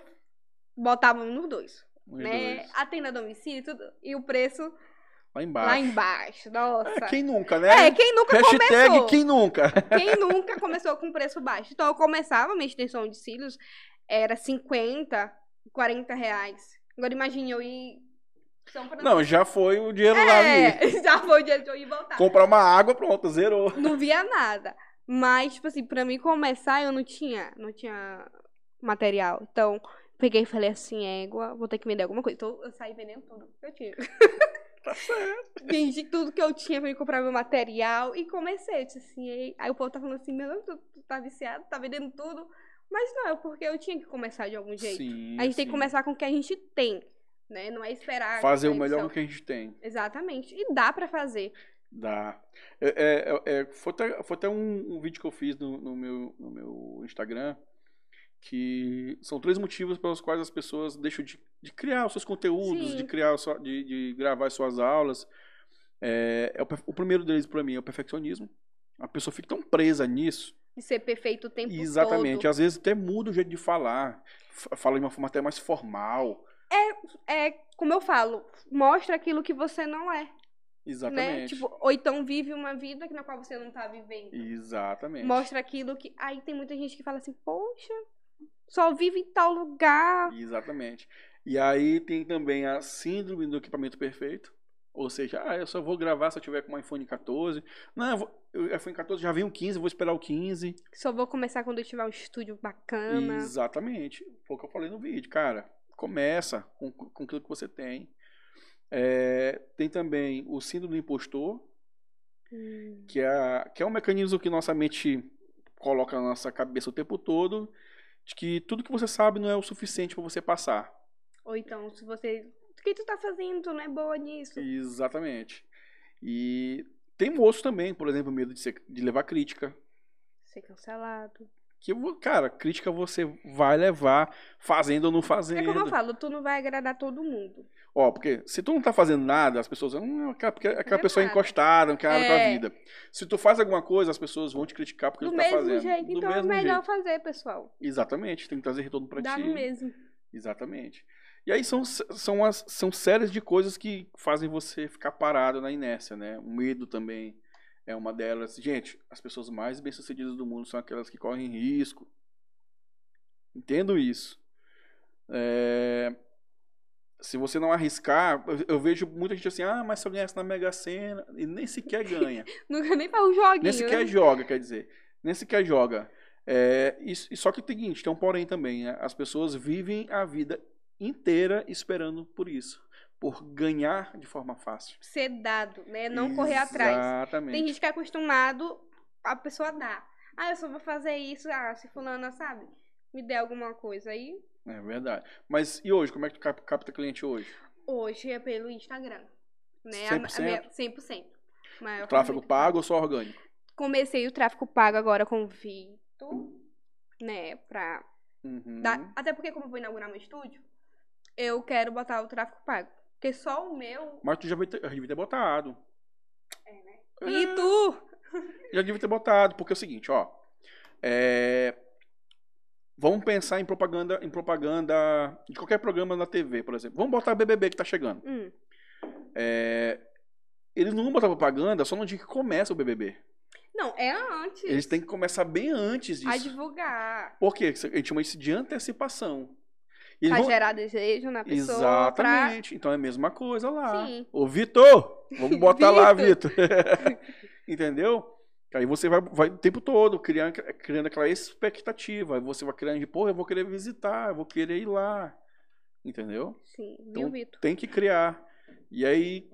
botava um nos dois. Um né? Dois. Atenda a domicílio tudo, e o preço... Lá embaixo. Lá embaixo, nossa. É, quem nunca, né? É, quem nunca hashtag começou. Quem nunca. Quem nunca começou com preço baixo. Então, eu começava, minha extensão de cílios era cinquenta, quarenta reais. Agora, imagine eu ir... Não, já foi o dinheiro é, lá ali. Já foi o dinheiro de eu ir voltar. Comprar uma água, pronto, zerou. Não via nada. Mas, tipo assim, pra mim começar, eu não tinha, não tinha material. Então, peguei e falei assim, égua, vou ter que vender alguma coisa. Então, eu saí vendendo tudo que eu tinha. Tá certo. Vendi tudo que eu tinha pra me comprar meu material e comecei. Eu disse assim, aí o povo tá falando assim, meu Deus, tu, tu tá viciado, tá vendendo tudo. Mas não, é porque eu tinha que começar de algum jeito. Sim, a gente sim. tem que começar com o que a gente tem. né? Não é esperar... Fazer o melhor que a gente tem. Exatamente. E dá para fazer. Dá. É, é, é, foi até, foi até um, um vídeo que eu fiz no, no, meu, no meu Instagram, que são três motivos pelos quais as pessoas deixam de, de criar os seus conteúdos, Sim. de criar, de, de gravar as suas aulas. É, é o, o primeiro deles, para mim, é o perfeccionismo. A pessoa fica tão presa nisso. E ser perfeito o tempo Exatamente. todo. Exatamente. Às vezes até muda o jeito de falar. Fala de uma forma até mais formal. É, é como eu falo, mostra aquilo que você não é. Exatamente. Né? Tipo, ou então vive uma vida na qual você não tá vivendo. Exatamente. Mostra aquilo que... Aí tem muita gente que fala assim, poxa, só vive em tal lugar. Exatamente. E aí tem também a síndrome do equipamento perfeito. Ou seja, ah, eu só vou gravar se eu tiver com um iPhone quatorze. Não, eu, vou, eu iPhone quatorze, já veio um quinze, vou esperar o quinze. Só vou começar quando eu tiver um estúdio bacana. Exatamente. Foi o que eu falei no vídeo, cara. Começa com, com aquilo que você tem. É, tem também o síndrome do impostor, hum. que, é, que é um mecanismo que nossa mente coloca na nossa cabeça o tempo todo, de que tudo que você sabe não é o suficiente para você passar. Ou então, se você... O que tu tá fazendo? Tu não é boa nisso. Exatamente. E tem moço também, por exemplo, medo de, ser, de levar crítica. Ser cancelado. Que, cara, crítica você vai levar fazendo ou não fazendo. É como eu falo, tu não vai agradar todo mundo. Ó, porque se tu não tá fazendo nada, as pessoas... Hum, aquela aquela pessoa é encostada, não quer nada com a vida. Se tu faz alguma coisa, as pessoas vão te criticar porque tu tá fazendo. Do mesmo jeito, então é melhor fazer, pessoal. Exatamente, tem que trazer retorno pra ti. Dá no mesmo. Exatamente. E aí são, são, as, são séries de coisas que fazem você ficar parado na inércia, né? O medo também é uma delas. Gente, as pessoas mais bem-sucedidas do mundo são aquelas que correm risco. Entendo isso. É... Se você não arriscar, eu vejo muita gente assim, ah, mas se eu ganhasse na Mega Sena, e nem sequer ganha. Nunca nem para um joguinho. Nem sequer né? joga, quer dizer. Nem sequer joga. É... E, e só que o seguinte, tem um porém também, né? As pessoas vivem a vida inteira esperando por isso, por ganhar de forma fácil. Ser dado, né? Não Exatamente. correr atrás. Exatamente. Tem gente que é acostumado, a pessoa dá. Ah, eu só vou fazer isso, ah, se fulana, sabe? Me der alguma coisa aí. É verdade. Mas e hoje, como é que tu capta cliente hoje? Hoje é pelo Instagram. Né? cem por cento? A minha, cem por cento. Maior tráfego pago pago ou só orgânico? Comecei o tráfego pago agora com o Vitor, né? Pra uhum. dar... Até porque como eu vou inaugurar meu estúdio, eu quero botar o tráfego pago. Porque só o meu... Mas tu já devia ter botado. É, né? É. E tu? Já devia ter botado. Porque é o seguinte, ó. É... Vamos pensar em propaganda, em propaganda de qualquer programa na T V, por exemplo. Vamos botar a B B B que tá chegando. Hum. É... Eles não vão botar propaganda só no dia que começa o B B B. Não, é antes. Eles têm que começar bem antes disso. A divulgar. Por quê? A gente chama isso de antecipação. Pra vão... gerar desejo na pessoa. Exatamente. Pra... Então é a mesma coisa lá. Sim. Ô, Vitor! Vamos botar Vitor. lá, Vitor. Entendeu? Aí você vai, vai o tempo todo criando, criando aquela expectativa. Aí você vai criando de, porra, eu vou querer visitar, eu vou querer ir lá. Entendeu? Sim. Então, viu, Vitor? Tem que criar. E aí,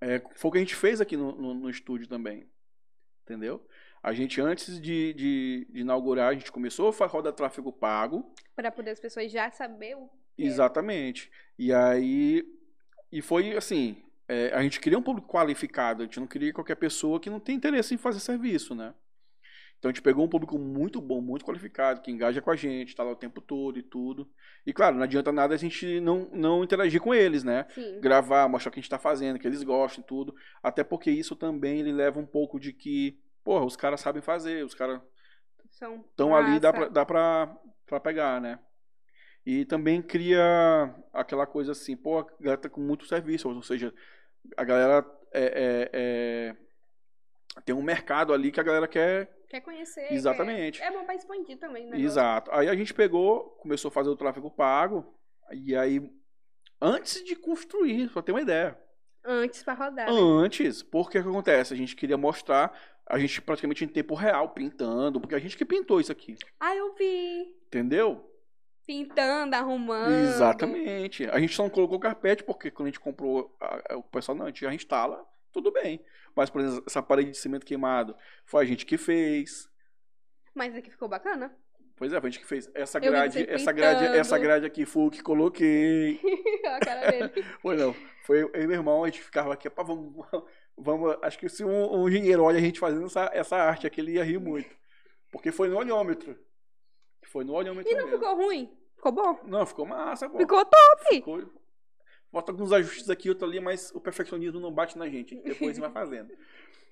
é, foi o que a gente fez aqui no, no, no estúdio também. Entendeu? A gente, antes de, de, de inaugurar, a gente começou a rodar tráfego pago. Para poder as pessoas já saber o que Exatamente. É. E aí, e foi assim, é, a gente queria um público qualificado, a gente não queria qualquer pessoa que não tem interesse em fazer serviço, né? Então a gente pegou um público muito bom, muito qualificado, que engaja com a gente, tá lá o tempo todo e tudo. E claro, não adianta nada a gente não, não interagir com eles, né? Sim. Gravar, mostrar o que a gente tá fazendo, que eles gostam e tudo. Até porque isso também ele leva um pouco de que... Porra, os caras sabem fazer, os caras estão ali, dá pra, dá pra, pra pegar, né? E também cria aquela coisa assim, pô, a galera tá com muito serviço, ou seja, a galera é, é, é, tem um mercado ali que a galera quer... Quer conhecer. Exatamente. Quer... É bom pra expandir também, né? Exato. Aí a gente pegou, começou a fazer o tráfego pago, e aí, antes de construir, só tem uma ideia. Antes pra rodar. Antes, né? Porque o que acontece? A gente queria mostrar... A gente praticamente em tempo real pintando, porque a gente que pintou isso aqui. Ah, eu vi. Entendeu? Pintando, arrumando. Exatamente. A gente só não colocou carpete, porque quando a gente comprou, a, a, o pessoal não, a gente já instala, tudo bem. Mas, por exemplo, essa parede de cimento queimado foi a gente que fez. Mas aqui ficou bacana. Pois é, foi a gente que fez. Essa grade, essa grade, essa grade aqui foi o que coloquei. A cara dele. Pois não. Foi eu e meu irmão, a gente ficava aqui, pá, vamos, vamos. Acho que se um, um engenheiro olha a gente fazendo essa, essa arte aqui, ele ia rir muito. Porque foi no olhômetro. Foi no olhômetro. E não mesmo. Ficou ruim? Ficou bom? Não, ficou massa, pô. Ficou top! Ficou... Bota alguns ajustes aqui, outro ali, mas o perfeccionismo não bate na gente. Depois vai fazendo.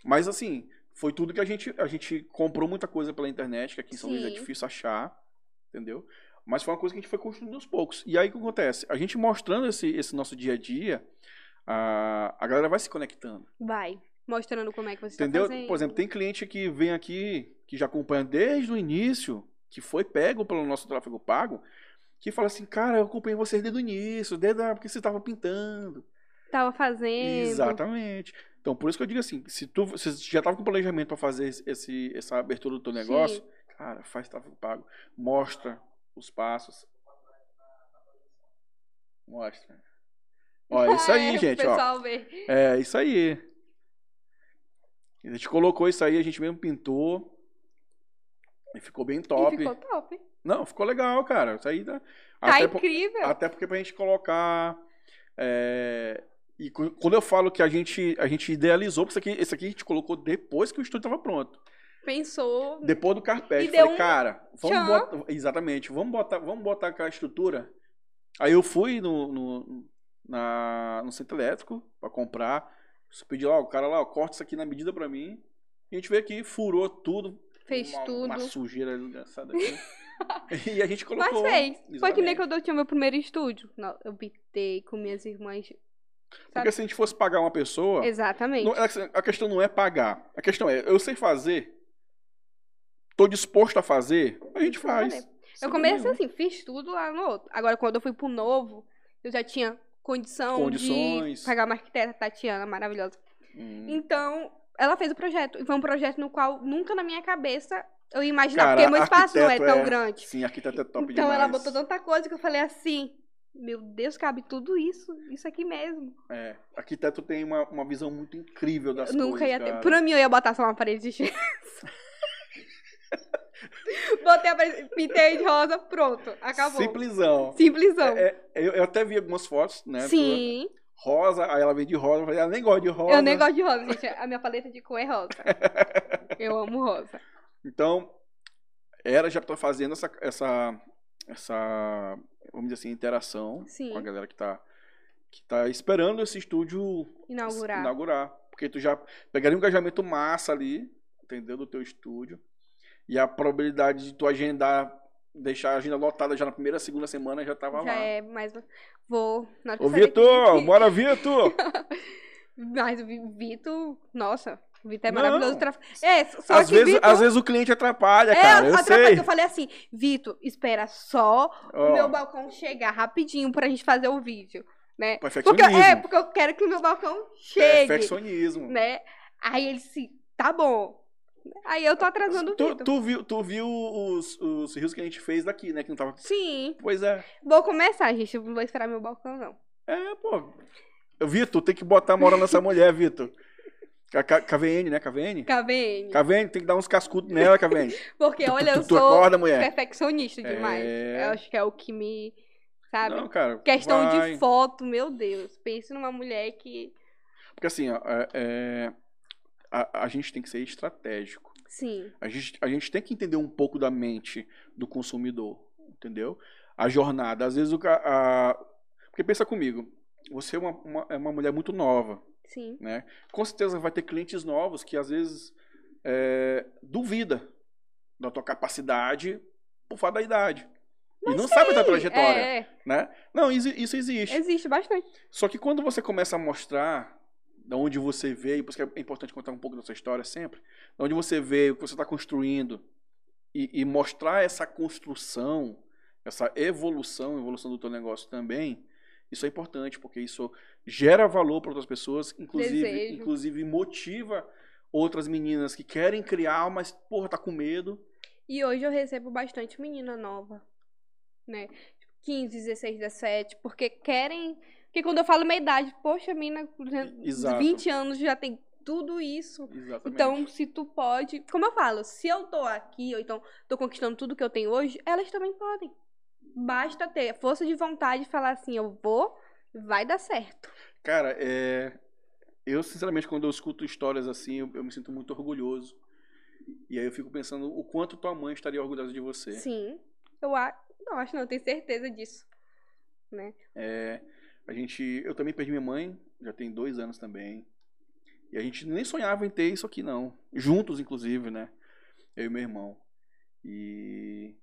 Mas assim, foi tudo que a gente... A gente comprou muita coisa pela internet, que aqui em São Luís é difícil achar, entendeu? Mas foi uma coisa que a gente foi construindo aos poucos. E aí o que acontece? A gente mostrando esse, esse nosso dia a dia, a, a galera vai se conectando. Vai. Mostrando como é que você está fazendo. Entendeu? Por exemplo, tem cliente que vem aqui, que já acompanha desde o início, que foi pego pelo nosso tráfego pago, que fala assim, cara, eu acompanhei vocês desde o início, desde a... porque você estava pintando. Estava fazendo. Exatamente. Então, por isso que eu digo assim, se tu se já estava com planejamento para fazer esse, essa abertura do teu negócio, sim, cara, faz tráfego pago, mostra os passos. Mostra. Ó, é isso aí, é, gente. Ó. Vê. É isso aí. A gente colocou isso aí, a gente mesmo pintou. E ficou bem top. E ficou top. Não, ficou legal, cara. Isso aí tá... Tá até incrível. Por, até porque pra gente colocar... É, e quando eu falo que a gente, a gente idealizou, porque isso aqui, isso aqui a gente colocou depois que o estúdio tava pronto. Pensou. Depois do carpete. E falei, um... cara, vamos botar, exatamente. Vamos botar, vamos botar aquela estrutura. Aí eu fui no, no, na, no centro elétrico pra comprar. Eu pedi lá, o cara lá, ó, corta isso aqui na medida pra mim. E a gente veio aqui, furou tudo. Fez uma, tudo. Uma sujeira engraçada aqui. E a gente colocou... Mas fez. Exatamente. Foi que nem quando eu tinha meu primeiro estúdio. Não, eu bitei com minhas irmãs. Sabe? Porque se a gente fosse pagar uma pessoa... Exatamente. Não, a questão não é pagar. A questão é, eu sei fazer. Tô disposto a fazer. A gente faz. Eu comecei assim, fiz tudo lá no outro. Agora, quando eu fui pro novo, eu já tinha condição Condições. de pagar uma arquiteta, Tatiana, maravilhosa. Hum. Então... Ela fez o projeto, e foi um projeto no qual nunca na minha cabeça eu ia imaginar, cara, porque meu espaço não é tão é, grande. Sim, arquiteto é top então, demais. Então ela botou tanta coisa que eu falei assim, meu Deus, cabe tudo isso, isso aqui mesmo. É, arquiteto tem uma, uma visão muito incrível das eu coisas, nunca ia cara. ter, pra mim eu ia botar só uma parede de gesso. Botei a parede, pintei de rosa, pronto, acabou. Simplesão. Simplesão. É, é, eu, eu até vi algumas fotos, né? Sim. Pro... Rosa, aí ela veio de rosa, eu falei, ela nem gosta de rosa. Eu nem gosto de rosa, gente, a minha paleta de cor é rosa. Eu amo rosa. Então, ela já tá fazendo essa, essa, essa vamos dizer assim, interação Sim. com a galera que tá, que tá esperando esse estúdio inaugurar. inaugurar. Porque tu já pegaria um engajamento massa ali, entendeu, do teu estúdio. E a probabilidade de tu agendar... Deixar a agenda lotada já na primeira, segunda semana já tava já lá. Já é, mas vou... Ô, Vitor! Daqui... Bora, Vitor! Mas o Vitor... Nossa, o Vitor é maravilhoso. Tra... É, só às, que vezes, Vitor... às vezes o cliente atrapalha, é, cara, eu atrapalha, sei. Eu falei assim, Vitor, espera só oh. o meu balcão chegar rapidinho pra gente fazer o vídeo, né? Porque, é, porque eu quero que o meu balcão chegue. Perfeccionismo. Né? Aí ele disse, tá bom. Aí eu tô atrasando o tu, Vitor. Tu viu, tu viu os, os rios que a gente fez daqui, né? Que não tava... Sim. Pois é. Vou começar, gente. Eu não vou esperar meu balcão, não. É, pô. Vitor, tem que botar a moral nessa mulher, Vitor. K V N, né? K V N? K V N. K V N, tem que dar uns cascudos nela, K V N. Porque, tu, olha, tu, eu tu sou acorda, perfeccionista demais. É... Eu acho que é o que me... Sabe? Não, cara. Questão vai. de foto, meu Deus. Pense numa mulher que... Porque assim, ó... É... A, a gente tem que ser estratégico. Sim. A gente, a gente tem que entender um pouco da mente do consumidor, entendeu? A jornada. Às vezes, o a, porque pensa comigo, você é uma, uma, é uma mulher muito nova. Sim. Né? Com certeza vai ter clientes novos que, às vezes, é, duvida da tua capacidade por fato da idade. Mas e não sim. sabe da trajetória. É. Né? Não, isso, isso existe. Existe bastante. Só que quando você começa a mostrar... Da onde você veio, por isso que é importante contar um pouco da sua história sempre. Da onde você veio, o que você está construindo. E, e mostrar essa construção, essa evolução, evolução do teu negócio também. Isso é importante, porque isso gera valor para outras pessoas. Inclusive, inclusive motiva outras meninas que querem criar, mas, porra, tá com medo. E hoje eu recebo bastante menina nova. Né? quinze, dezesseis, dezessete, porque querem... Porque quando eu falo minha idade, poxa, a mina, por exemplo, Exato. vinte anos já tem tudo isso. Exatamente. Então, se tu pode... Como eu falo, se eu tô aqui, ou então tô conquistando tudo que eu tenho hoje, elas também podem. Basta ter força de vontade e falar assim, eu vou, vai dar certo. Cara, é... eu, sinceramente, quando eu escuto histórias assim, eu, eu me sinto muito orgulhoso. E aí eu fico pensando o quanto tua mãe estaria orgulhosa de você. Sim. Eu acho... Não, acho não. Eu tenho certeza disso. Né? É... A gente... Eu também perdi minha mãe. Já tem dois anos também. E a gente nem sonhava em ter isso aqui, não. Juntos, inclusive, né? Eu e meu irmão. E...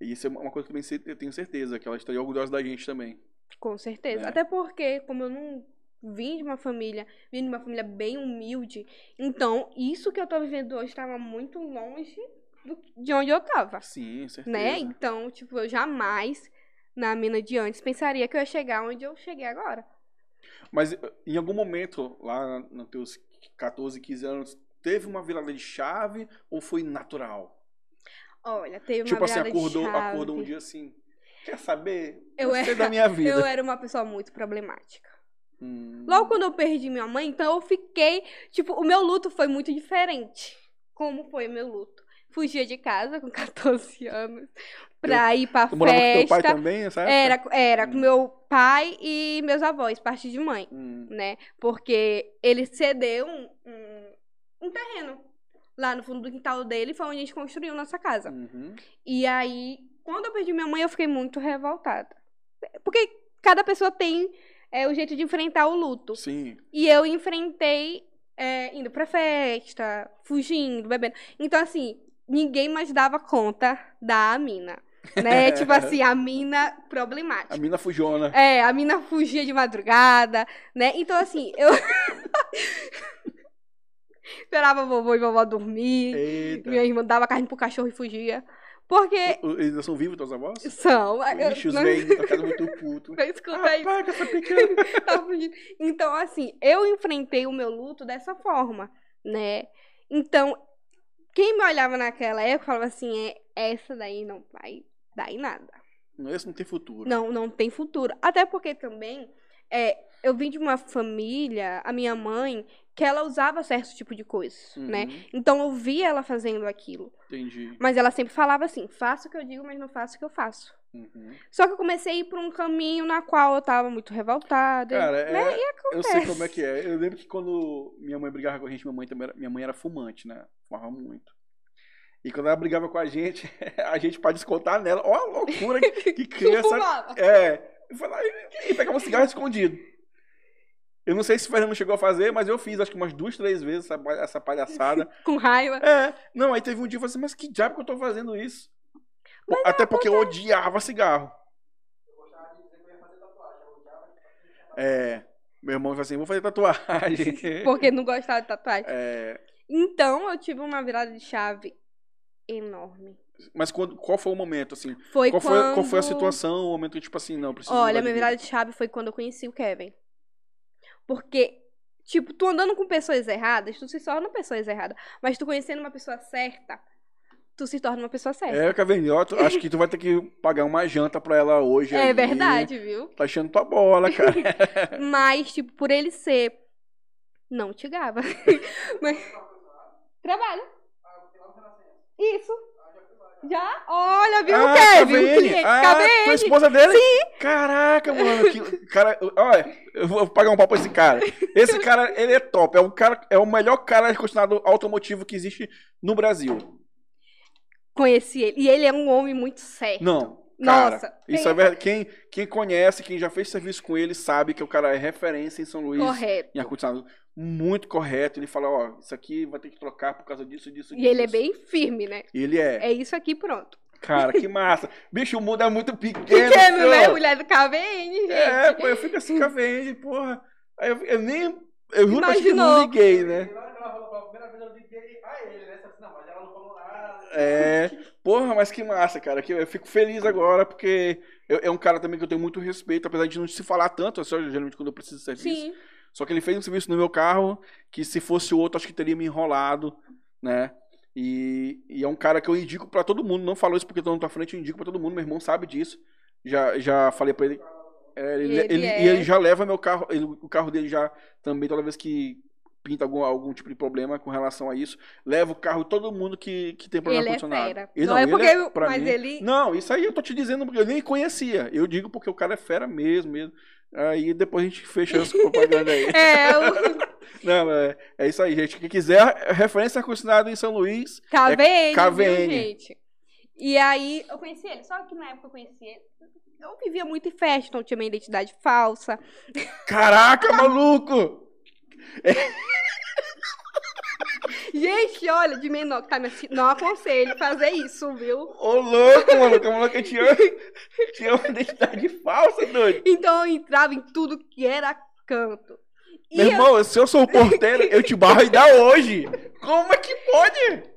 E isso é uma coisa que eu, também, eu tenho certeza, que ela estaria orgulhosa da gente também. Com certeza. É. Até porque, como eu não... Vim de uma família, vim de uma família bem humilde. Então, isso que eu tô vivendo hoje estava muito longe do, de onde eu tava. Sim, certeza. Né? Então, tipo, eu jamais, na mina de antes, pensaria que eu ia chegar onde eu cheguei agora. Mas, em algum momento, lá nos teus quatorze, quinze anos, teve uma virada de chave ou foi natural? Olha, teve tipo uma virada assim, acordou, de chave. Tipo assim, acordou um dia assim, quer saber? Eu era, da minha vida. Eu era uma pessoa muito problemática. Logo quando eu perdi minha mãe, então eu fiquei... Tipo, o meu luto foi muito diferente. Como foi meu luto? Fugia de casa com quatorze anos pra eu, ir pra festa. Morava com teu pai também, sabe? Era, era hum. com meu pai e meus avós, parte de mãe, hum. né? Porque ele cedeu um, um, um terreno lá no fundo do quintal dele, foi onde a gente construiu nossa casa. Uhum. E aí, quando eu perdi minha mãe, eu fiquei muito revoltada. Porque cada pessoa tem... É o jeito de enfrentar o luto. Sim. E eu enfrentei é, indo pra festa, fugindo, bebendo. Então, assim, ninguém mais dava conta da mina, né? Tipo assim, a mina problemática. A mina fujona. É, a mina fugia de madrugada, né? Então, assim, eu... Esperava vovô e vovó dormir. Eita. Minha irmã dava carne pro cachorro e fugia. Porque... Eles são vivos, teus avós? São. Vixe, os velhos, tá ficando muito puto. Não escuta ah, isso. Paga essa pequena. Tá fugindo. Então, assim, eu enfrentei o meu luto dessa forma, né? Então, quem me olhava naquela época falava assim, é, essa daí não vai dar em nada. Essa não tem futuro. Não, não tem futuro. Até porque também, é, eu vim de uma família, a minha mãe... que ela usava certo tipo de coisa, uhum. né? Então, eu via ela fazendo aquilo. Entendi. Mas ela sempre falava assim, faço o que eu digo, mas não faço o que eu faço. Uhum. Só que eu comecei a ir por um caminho na qual eu tava muito revoltada. Cara, né? é... e acontece. Eu sei como é que é. Eu lembro que quando minha mãe brigava com a gente, minha mãe também era, minha mãe era fumante, né? Fumava muito. E quando ela brigava com a gente, a gente, pra descontar nela, ó a loucura que, que criança... é. Eu falava, e pegava um cigarro escondido. Eu não sei se o Fernando chegou a fazer, mas eu fiz, acho que umas duas, três vezes essa, essa palhaçada. Com raiva. É. Não, aí teve um dia eu falei assim, mas que diabo que eu tô fazendo isso? Mas até porque eu odiava cigarro. Eu gostava de dizer que eu ia fazer tatuagem. Eu odiava de fazer tatuagem. É. Meu irmão falou assim, vou fazer tatuagem. Porque não gostava de tatuagem. É. Então, eu tive uma virada de chave enorme. Mas quando, qual foi o momento, assim? Foi qual, quando... foi, qual foi a situação, o momento que, tipo assim, não, preciso... Olha, minha virada de chave foi quando eu conheci o Kevin. Porque, tipo, tu andando com pessoas erradas, tu se torna pessoas erradas. Mas tu conhecendo uma pessoa certa, tu se torna uma pessoa certa. É, Kevin, eu acho que tu vai ter que pagar uma janta pra ela hoje. É aí. Verdade, viu? Tá achando tua bola, cara. Mas, tipo, por ele ser... Não te gava. Mas... Trabalho. Isso. Já? Olha, viu ah, o Kevin? Ah, tu é esposa dele? Sim. Caraca, mano. Que, cara, olha, eu vou pagar um pau pra esse cara. Esse cara, ele é top. É o, cara, é o melhor cara relacionado automotivo que existe no Brasil. Conheci ele. E ele é um homem muito certo. Não. Cara, nossa. Isso é verdade. Quem, quem conhece, quem já fez serviço com ele, sabe que o cara é referência em São Luís. Correto. Em ar-condicionado. Muito correto, ele fala, ó, isso aqui vai ter que trocar por causa disso, disso, e disso. E ele é bem firme, né? Ele é. É isso aqui, pronto. Cara, que massa. Bicho, o mundo é muito pequeno. Pequeno, pô. Né? Mulher do K V N, gente. É, pô, eu fico assim, K V N, porra. Aí eu, eu nem, eu juro que eu não liguei, né? É, porra, mas que massa, cara. Eu fico feliz agora, porque eu, é um cara também que eu tenho muito respeito, apesar de não se falar tanto, é só geralmente quando eu preciso de serviço. Sim. Só que ele fez um serviço no meu carro que se fosse o outro, acho que teria me enrolado, né? E, e é um cara que eu indico pra todo mundo. Não falo isso porque eu tô na tua frente, eu indico pra todo mundo. Meu irmão sabe disso. Já, já falei pra ele. É, ele, ele, ele é. E ele já leva meu carro. Ele, o carro dele já também, toda vez que pinta algum, algum tipo de problema com relação a isso, leva o carro todo mundo que, que tem problema condicionado. Ele é fera. Ele, não, não é porque ele, eu, mas mim, ele... Não, isso aí eu tô te dizendo, porque eu nem conhecia. Eu digo porque o cara é fera mesmo, mesmo. Aí depois a gente fecha essa propaganda aí. É, o... Não, é, é isso aí, gente. Quem quiser, referência a condicionado em São Luís. K V N, é K V N. Viu, gente? E aí, eu conheci ele, só que na época eu conheci ele. Eu vivia muito em festa, então tinha minha identidade falsa. Caraca, maluco! É... Gente, olha, de menor que tá me assistindo, não aconselho fazer isso, viu? Ô, louco, maluco, maluco, tinha, tinha uma identidade falsa, doido. Então eu entrava em tudo que era canto. E Meu eu... irmão, se eu sou o porteiro, eu te barro ainda hoje. Como é que pode?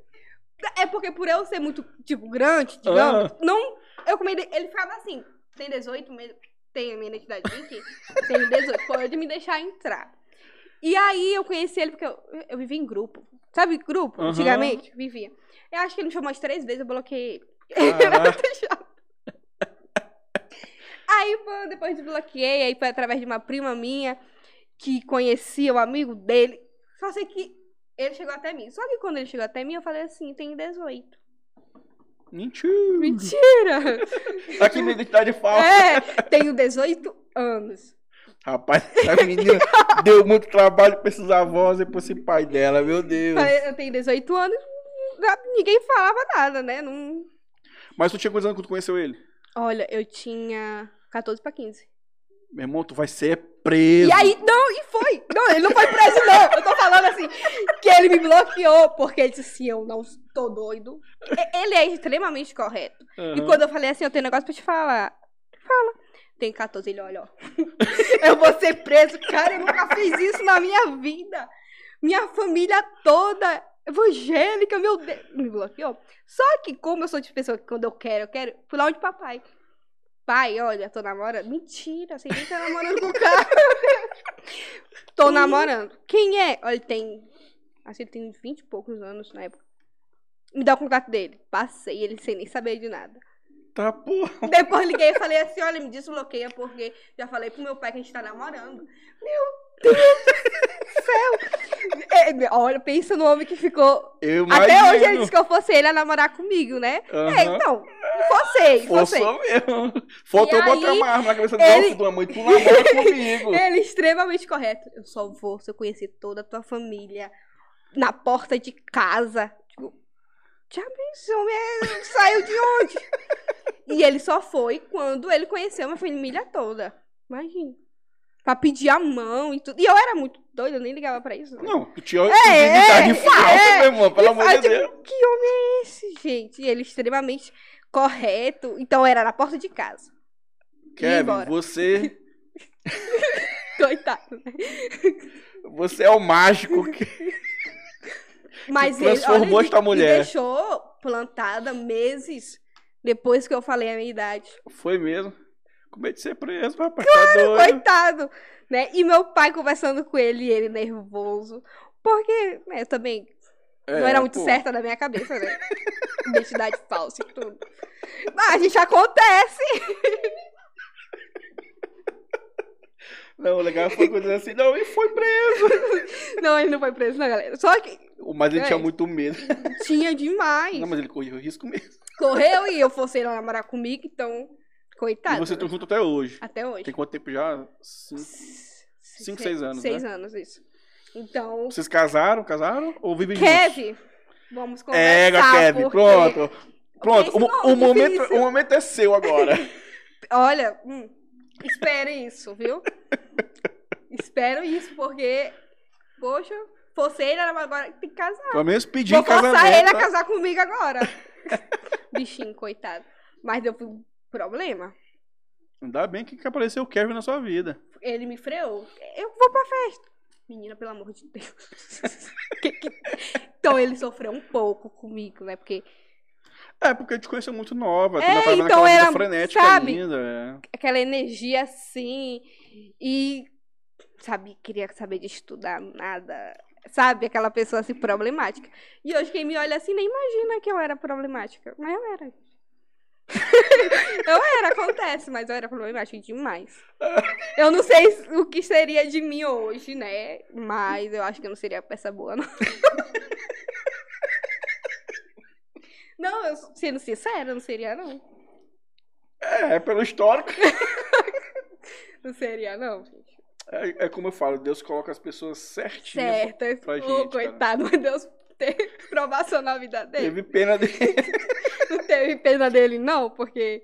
É porque por eu ser muito, tipo, grande, digamos, ah. não... Eu comei, ele ficava assim, tem dezoito, tem a minha identidade aqui, tem dezoito, pode me deixar entrar. E aí eu conheci ele porque eu, eu vivia em grupo. Sabe grupo? Uhum. Antigamente? Vivia. Eu acho que ele me chamou umas três vezes, eu bloqueei ele. Ah. Aí depois desbloqueei, aí foi através de uma prima minha que conhecia o amigo dele. Só sei que ele chegou até mim. Só que quando ele chegou até mim, eu falei assim, tem dezoito. Mentira! Mentira! Aqui minha identidade é falsa. É, tenho dezoito anos. Rapaz, essa menina deu muito trabalho pra esses avós e pra esse pai dela, meu Deus. Eu tenho dezoito anos, ninguém falava nada, né? Não... Mas tu tinha quantos anos quando tu conheceu ele? Olha, eu tinha quatorze pra quinze. Meu irmão, tu vai ser preso. E aí, não, e foi. Não, ele não foi preso, não. Eu tô falando assim, que ele me bloqueou, porque ele disse assim, eu não tô doido. Ele é extremamente correto. Uhum. E quando eu falei assim, eu tenho um negócio pra te falar. Fala. Tem quatorze, ele olha, ó. Eu vou ser preso, cara, eu nunca fiz isso na minha vida. Minha família toda, evangélica, meu Deus. Me bloqueou. Só que como eu sou de pessoa que quando eu quero, eu quero, fui lá onde papai. Pai, olha, tô namorando. Mentira, você nem tá namorando com o cara. Tô namorando. Quem é? Olha, ele tem... Acho que ele tem vinte e poucos anos na época. Me dá o contato dele. Passei, ele sem nem saber de nada. Tá, porra. Depois liguei e falei assim, olha, me desbloqueia, porque já falei pro meu pai que a gente tá namorando. Meu Deus do céu. É, olha, pensa no homem que ficou... Eu Até imagino. Hoje ele disse que eu fosse ele a namorar comigo, né? Uhum. É, então... Forcei, forcei. Forçou mesmo. Faltou botar uma arma na cabeça do ele... tua mãe. Tu namora comigo. Ele é extremamente correto. Eu só vou se eu conhecer toda a tua família. Na porta de casa. Tipo, já pensou mesmo? Saiu de onde? E ele só foi quando ele conheceu uma família toda. Imagina. Pra pedir a mão e tudo. E eu era muito doida, eu nem ligava pra isso. Né? Não, tu tinha identidade falsa, meu irmão. Pelo amor de Deus. Tipo, que homem é esse, gente? E ele extremamente... correto. Então era na porta de casa. Kevin, você... Coitado, né? Você é o mágico que, Mas que transformou ele, olha, esta mulher. Me deixou plantada meses depois que eu falei a minha idade. Foi mesmo? Com medo de ser preso, rapaz. Claro, tá coitado. Né? E meu pai conversando com ele, ele nervoso. Porque né, eu também... É, não era muito pô. certa da minha cabeça, né? Identidade falsa e tudo. Mas a gente acontece. Não, o legal foi quando assim, não, ele foi preso. Não, ele não foi preso, não, galera. Só que... Mas ele é, tinha muito medo. Tinha demais. Não, mas ele correu risco mesmo. Correu e eu fosse ele namorar comigo, então... Coitado. E vocês estão né? juntos até hoje. Até hoje. Tem quanto tempo já? Cinco, Cinco seis anos, Seis né? anos, isso. Então... Vocês casaram? Casaram? Ou vivem Kevin, juntos? Vamos conversar. É, Kevin, porque... pronto. Pronto, o, não, o, momento, o momento é seu agora. Olha, hum, espero isso, viu? Espero isso, porque... Poxa, fosse ele, agora tem que casar. Pelo menos pedir em casamento. Vou forçar ele a casar comigo agora. Bichinho, coitado. Mas deu problema. Ainda bem que apareceu o Kevin na sua vida. Ele me freou. Eu vou pra festa. Menina, pelo amor de Deus. que, que... Então ele sofreu um pouco comigo, né? Porque... É, porque eu te conheço muito nova. É, tu não então era, frenética sabe? Ainda, é. Aquela energia assim. E, sabe, queria saber de estudar nada. Sabe? Aquela pessoa assim, problemática. E hoje quem me olha assim, nem imagina que eu era problemática. Mas eu era. Eu era, acontece, mas eu era problemática demais. Eu não sei o que seria de mim hoje, né? Mas eu acho que eu não seria peça boa, não. Não, eu, sendo sincera, não seria, não. É, é pelo histórico. Não seria, não, gente. É, é como eu falo, Deus coloca as pessoas certinhas certas pra gente. Ô, coitado, mas Deus teve provação na vida dele. Teve pena dele. Não teve pena dele, não, porque...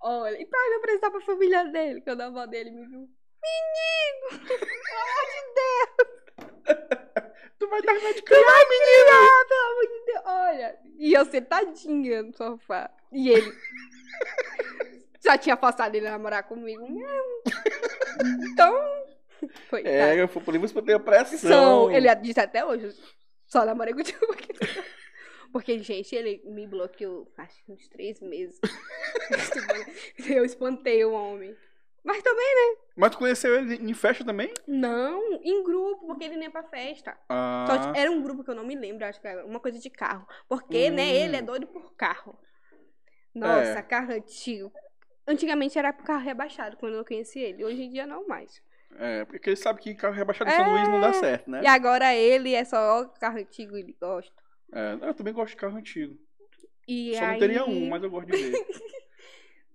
Olha, e pra me apresentar pra família dele, que eu da avó dele me viu. Menino! Pelo amor de Deus! Tu vai dar remédio de criar, menina! Ah, pelo amor de Deus! Olha, e eu sentadinha no sofá. E ele... Já tinha passado ele namorar comigo mesmo. Então... Foi, tá. É, eu fui por isso que eu tenho pressão. Ele disse até hoje, só namorei contigo porque... Porque, gente, ele me bloqueou, acho que uns três meses. Eu espantei o homem. Mas também, né? Mas tu conheceu ele em festa também? Não, em grupo, porque ele nem é pra festa. Ah. Só era um grupo que eu não me lembro, acho que era uma coisa de carro. Porque, hum. né, ele é doido por carro. Nossa, é. Carro antigo. Antigamente era carro rebaixado, quando eu conheci ele. Hoje em dia não mais. É, porque ele sabe que carro rebaixado em São é. Luís não dá certo, né? E agora ele é só carro antigo, ele gosta. É, eu também gosto de carro antigo. E Só aí... não teria um, mas eu gosto de ver.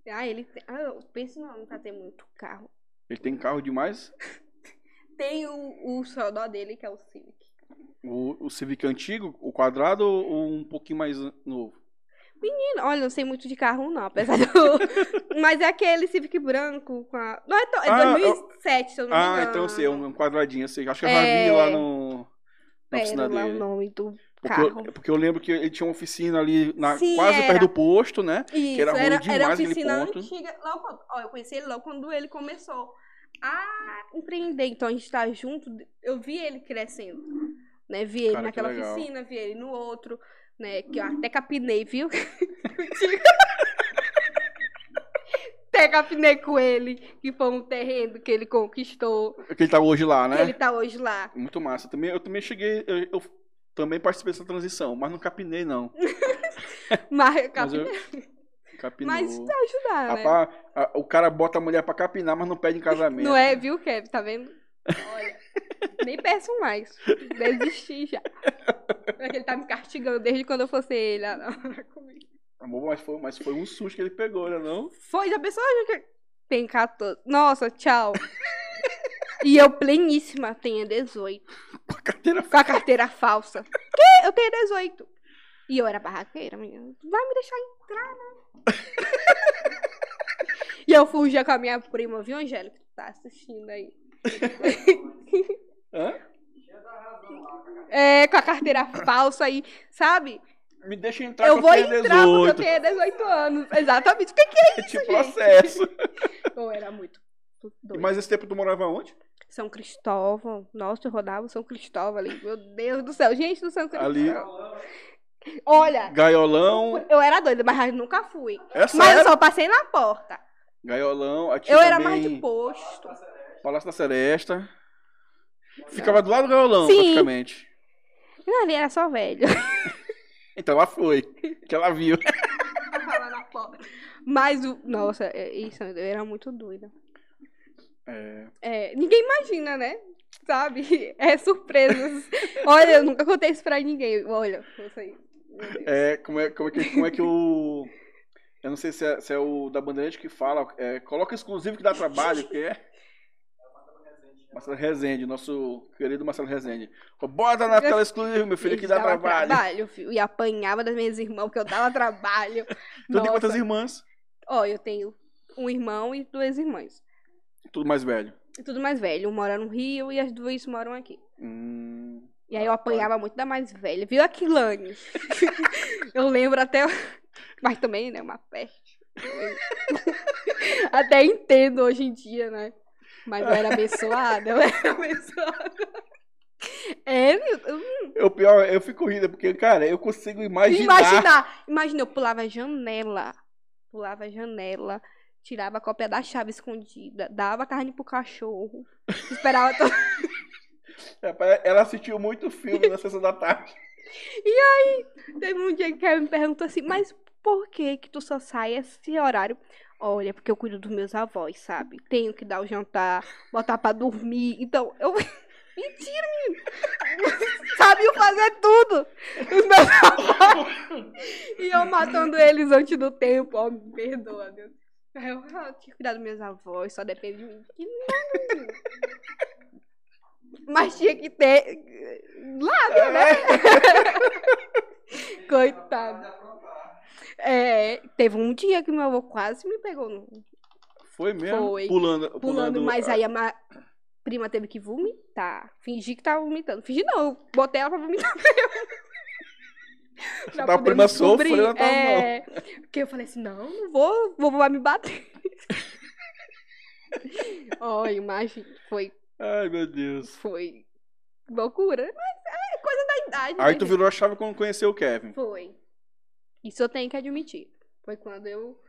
Ah, ele tem... Ah, eu penso não, tá tendo muito carro. Ele tem carro demais? Tem o, o xodó dele, que é o Civic. O, o Civic antigo? O quadrado ou um pouquinho mais novo? Menino, olha, não sei muito de carro não, apesar do... Mas é aquele Civic branco com a... Não, é, to... é ah, dois mil e sete, eu... se eu não me engano. Ah, então eu sei, é um quadradinho, eu sei. Acho que eu já vi lá no... Na oficina dele. Lá o nome do... Porque eu, porque eu lembro que ele tinha uma oficina ali na, Sim, quase era. perto do posto, né? Isso, que era, era, demais era oficina aquele ponto. Antiga. Logo, ó, eu conheci ele logo quando ele começou a empreender. Então a gente tá junto. Eu vi ele crescendo, né? Vi ele Cara, naquela oficina, vi ele no outro, né? Que eu até capinei, viu? Até capinei com ele, que foi um terreno que ele conquistou. Que ele tá hoje lá, né? Que ele tá hoje lá. Muito massa. Também, eu também cheguei... Eu, eu... Também participei dessa transição, mas não capinei, não. Mas, mas eu capinei. Mas pra ajudar, né? A, a, o cara bota a mulher pra capinar, mas não pede em casamento. Não é, viu, Kevin? Tá vendo? Olha, nem peço mais. Desisti já. É que ele tá me castigando desde quando eu fosse ele. Ah, Amor, mas foi, mas foi um susto que ele pegou, né, não? Foi, já pensou? Tem quatorze. Nossa, tchau. E eu pleníssima tenho dezoito. Com a carteira falsa. Com a carteira falsa. Que? Eu tenho dezoito. E eu era barraqueira, menina. Vai me deixar entrar, né? E eu fugia com a minha prima, viu, Angélica? Tá assistindo aí. Hã? É, com a carteira falsa aí, sabe? Me deixa entrar eu vou entrar dezoito. Porque eu tenho dezoito anos. Exatamente. O que que é isso, é tipo gente? Processo. Ou era muito... Doido. Mas esse tempo tu morava onde? São Cristóvão. Nossa, eu rodava São Cristóvão ali. Meu Deus do céu. Gente do São Cristóvão. Ali... Olha. Gaiolão. Eu era doida, mas nunca fui. Essa mas era... eu só passei na porta. Gaiolão. Aqui eu também... era mais de posto. Palácio da Seresta. Ficava do lado do Gaiolão, Sim. praticamente. Não, ali era só velho. Então ela foi. Que ela viu. Mas o... Nossa, isso, eu era muito doida. É. É, ninguém imagina, né? Sabe? É surpresas. Olha, eu nunca contei isso pra ninguém. Olha, isso aí. É, como é, como é que, como é que o... Eu não sei se é, se é o da Bandeirante que fala. É, coloca exclusivo que dá trabalho, que é... Marcelo Rezende, nosso querido Marcelo Rezende. Bota na tela exclusiva, meu filho, que dá trabalho. trabalho filho. E apanhava das minhas irmãs, porque eu dava trabalho. Tu tem quantas irmãs? Ó, eu tenho um irmão e duas irmãs. Tudo mais velho? Tudo mais velho. Um mora no Rio e as duas moram aqui. Hum, e aí eu apanhava muito da mais velha. Viu aqui, Lani? Eu lembro até... Mas também, né? Uma peste. Até entendo hoje em dia, né? Mas eu era abençoada. Eu era abençoada. É, meu... Hum. Eu, pior, eu fico rindo, porque, cara, eu consigo imaginar... Imaginar! Imagina, eu pulava a janela. Pulava a janela... Tirava a cópia da chave escondida, dava carne pro cachorro, esperava todo... Ela assistiu muito filme na sessão da tarde. E aí, teve um dia que ela me perguntou assim, mas por que que tu só sai esse horário? Olha, porque eu cuido dos meus avós, sabe? Tenho que dar o jantar, botar pra dormir. Então, eu... Mentira, menino! Sabiam fazer tudo! Os meus avós! E eu matando eles antes do tempo. Ó, me perdoa, Deus. Eu, eu tinha que cuidar dos meus avós, só depende de mim. Que nada, mas tinha que ter... Lábio, né? É. Coitado. É, teve um dia que meu avô quase me pegou no... Foi mesmo? Foi. Pulando, pulando, pulando mas a... aí a ma... prima teve que vomitar. Fingi que tava vomitando. Fingi não, eu botei ela pra vomitar mesmo. Pra tá, a prima sofreu, ela tava é... mal. Porque eu falei assim, não, não vou, vovô vai me bater. Olha, imagina, foi... Ai, meu Deus. Foi loucura, mas é coisa da idade. Aí tu virou a chave quando conheceu o Kevin. Foi. Isso eu tenho que admitir. Foi quando eu...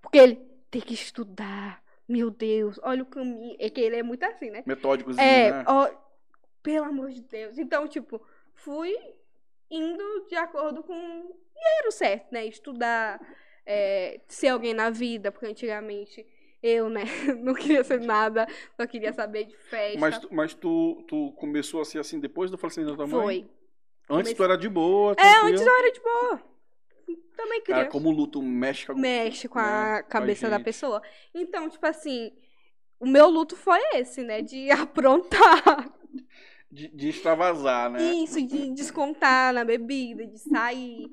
Porque ele tem que estudar. Meu Deus, olha o caminho. É que ele é muito assim, né? Metódicozinho, é, né? Ó... Pelo amor de Deus. Então, tipo, fui indo de acordo com e era o certo, né? Estudar, é, ser alguém na vida. Porque antigamente eu, né? Não queria ser nada. Só queria saber de festa. Mas, mas tu, tu começou a ser assim depois do falecimento da tua mãe? Foi. Antes Comece... tu era de boa. Tranquilo. É, antes eu era de boa. Também criança. Cara, como o luto mexe com, mexe com a né, cabeça com a da pessoa. Então, tipo assim, o meu luto foi esse, né? De aprontar. De, de extravasar, né? Isso, de descontar na bebida, de sair.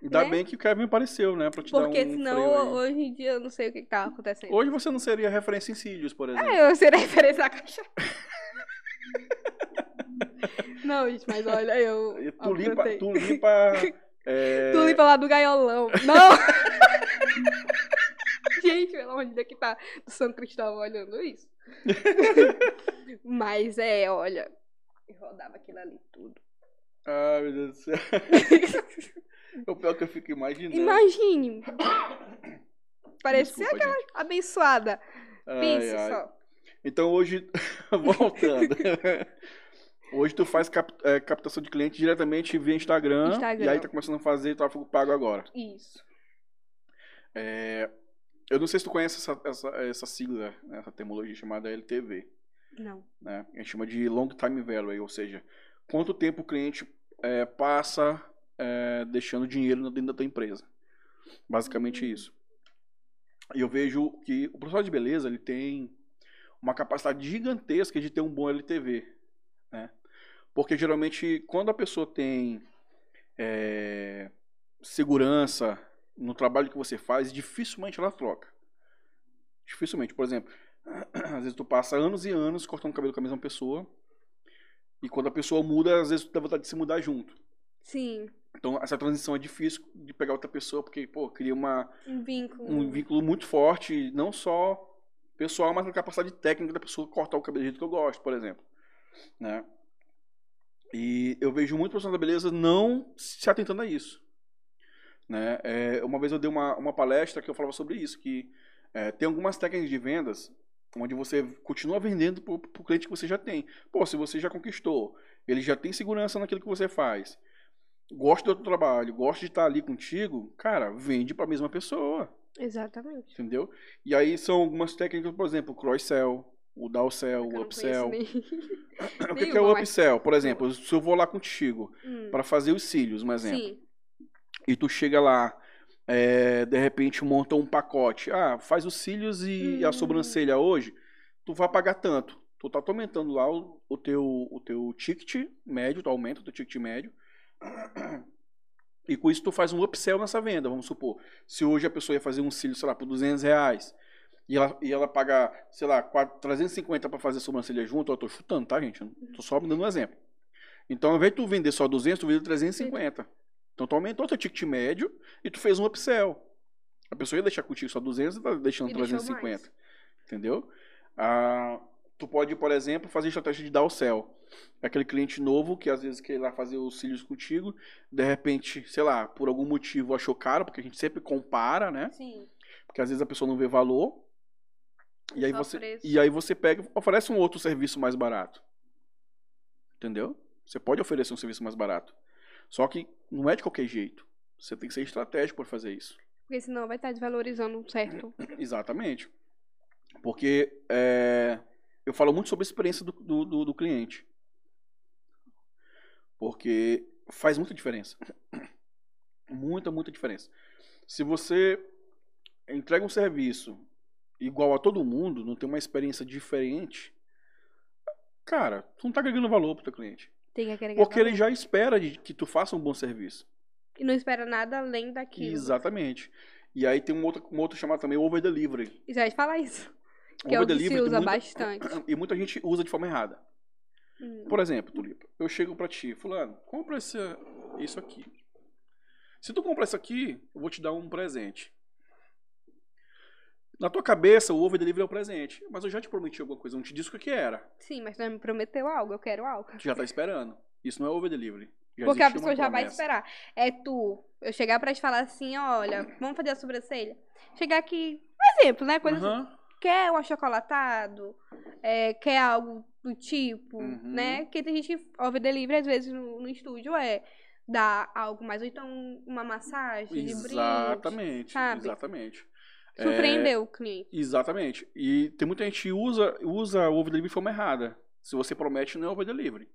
Ainda né? bem que o Kevin apareceu, né? Pra te Porque dar um senão, hoje em dia, eu não sei o que, que tava acontecendo. Hoje você não seria referência em Sírios, por exemplo. É, eu seria referência à caixa. Não, gente, mas olha, eu... E tu limpa... Tu limpa... É... Tu limpa lá do gaiolão. Não! Gente, pelo amor de Deus, que tá do São Cristóvão olhando isso. Mas é, olha, eu rodava aquilo ali tudo. Ah, meu Deus do céu. O pior que eu fico imaginando. Imagine. Parecia aquela gente. Abençoada. Ai, pense ai. Só. Então hoje, voltando... Hoje tu faz cap, é, captação de clientes diretamente via Instagram, Instagram. E aí tá começando a fazer tráfego pago agora. Isso. É, eu não sei se tu conhece essa, essa, essa sigla, né, essa terminologia chamada L T V. Não. Né? A gente chama de Long Time Value, ou seja, quanto tempo o cliente é, passa é, deixando dinheiro dentro da tua empresa. Basicamente uhum. isso. E eu vejo que o profissional de beleza, ele tem uma capacidade gigantesca de ter um bom L T V, né? Porque geralmente quando a pessoa tem é, segurança no trabalho que você faz, dificilmente ela troca. Dificilmente, por exemplo, às vezes tu passa anos e anos cortando o cabelo com a mesma pessoa e quando a pessoa muda, às vezes tu dá vontade de se mudar junto. Sim. Então essa transição é difícil de pegar outra pessoa porque pô, cria uma, um, vínculo. um vínculo muito forte, não só pessoal, mas a capacidade técnica da pessoa cortar o cabelo do jeito que eu gosto, por exemplo. Né? E eu vejo muito profissional da beleza não se atentando a isso, né? É, uma vez eu dei uma, uma palestra que eu falava sobre isso, que é, tem algumas técnicas de vendas onde você continua vendendo pro, pro cliente que você já tem. Pô, se você já conquistou, ele já tem segurança naquilo que você faz, gosta do teu trabalho, gosta de estar ali contigo, cara, vende para a mesma pessoa. Exatamente. Entendeu? E aí são algumas técnicas, por exemplo, cross-sell, o downsell, o upsell. Nem... O que, que é o upsell? Por exemplo, se eu vou lá contigo hum. para fazer os cílios, um exemplo. Sim. E tu chega lá, é, de repente monta um pacote. Ah, faz os cílios e hum. a sobrancelha hoje, tu vai pagar tanto. Tu tá aumentando lá o, o, teu, o teu ticket médio, tu aumenta o teu ticket médio. E com isso tu faz um upsell nessa venda, vamos supor. Se hoje a pessoa ia fazer um cílio, sei lá, por duzentos reais... E ela, e ela paga, sei lá, trezentos e cinquenta pra fazer a sobrancelha junto. Eu tô chutando, tá, gente? Eu tô só dando um exemplo. Então, ao invés de tu vender só duzentos, tu vende trezentos e cinquenta. Então, tu aumentou teu ticket médio e tu fez um upsell. A pessoa ia deixar contigo só duzentos e tá deixando e trezentos e cinquenta. Entendeu? Ah, tu pode, por exemplo, fazer estratégia de downsell. É aquele cliente novo que, às vezes, quer ir lá fazer os cílios contigo. De repente, sei lá, por algum motivo achou caro, porque a gente sempre compara, né? Sim. Porque, às vezes, a pessoa não vê valor. E aí, você, e aí você pega, oferece um outro serviço mais barato. Entendeu? Você pode oferecer um serviço mais barato. Só que não é de qualquer jeito. Você tem que ser estratégico para fazer isso. Porque senão vai estar desvalorizando, certo? Exatamente. Porque é, eu falo muito sobre a experiência do, do, do, do cliente. Porque faz muita diferença. Muita, muita diferença. Se você entrega um serviço igual a todo mundo, não tem uma experiência diferente, cara, tu não tá agregando valor pro teu cliente. Tem que agregar porque valor. Ele já espera de, que tu faça um bom serviço. E não espera nada além daquilo. Exatamente. E aí tem um outro, um outro chamado também, over delivery. E já de falar isso. Que over é o que delivery, se usa muita, bastante. E muita gente usa de forma errada. Hum. Por exemplo, Tulipa, eu chego pra ti, fulano, compra esse, isso aqui. Se tu comprar isso aqui, eu vou te dar um presente. Na tua cabeça, o over delivery é o presente. Mas eu já te prometi alguma coisa, eu não te disse o que era. Sim, mas tu me prometeu algo, eu quero algo. Tu já tá esperando. Isso não é over delivery. Já porque a pessoa já vai esperar. É tu, eu chegar pra te falar assim, olha, vamos fazer a sobrancelha. Chegar aqui, um exemplo, né? Coisa uhum. assim, quer um achocolatado, é, quer algo do tipo, uhum. né? Porque tem gente que over delivery, às vezes, no, no estúdio é dar algo mais. Ou então uma massagem de brinde. Exatamente, exatamente. Surpreendeu é, o cliente. Exatamente. E tem muita gente que usa, usa o over delivery de forma errada. Se você promete, não é over delivery.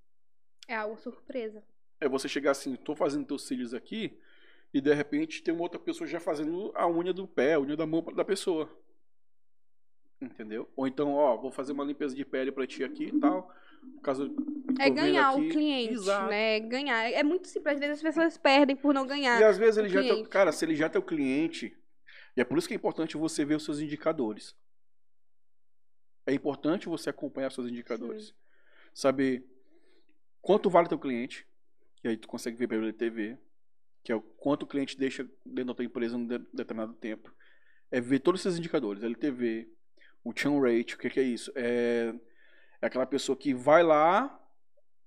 É algo surpresa. É você chegar assim, tô fazendo teus cílios aqui, e de repente tem uma outra pessoa já fazendo a unha do pé, a unha da mão da pessoa. Entendeu? Ou então, ó, vou fazer uma limpeza de pele pra ti aqui e tal. No caso, é ganhar o cliente, exato, né? Ganhar. É muito simples. Às vezes as pessoas perdem por não ganhar. E às vezes ele já tem... Cara, se ele já tem o cliente... E é por isso que é importante você ver os seus indicadores. É importante você acompanhar os seus indicadores. Sim. Saber quanto vale o teu cliente. E aí tu consegue ver pela T V, que é o quanto o cliente deixa dentro da tua empresa num determinado tempo. É ver todos esses indicadores, L T V, o churn rate, o que, que é isso? É, é aquela pessoa que vai lá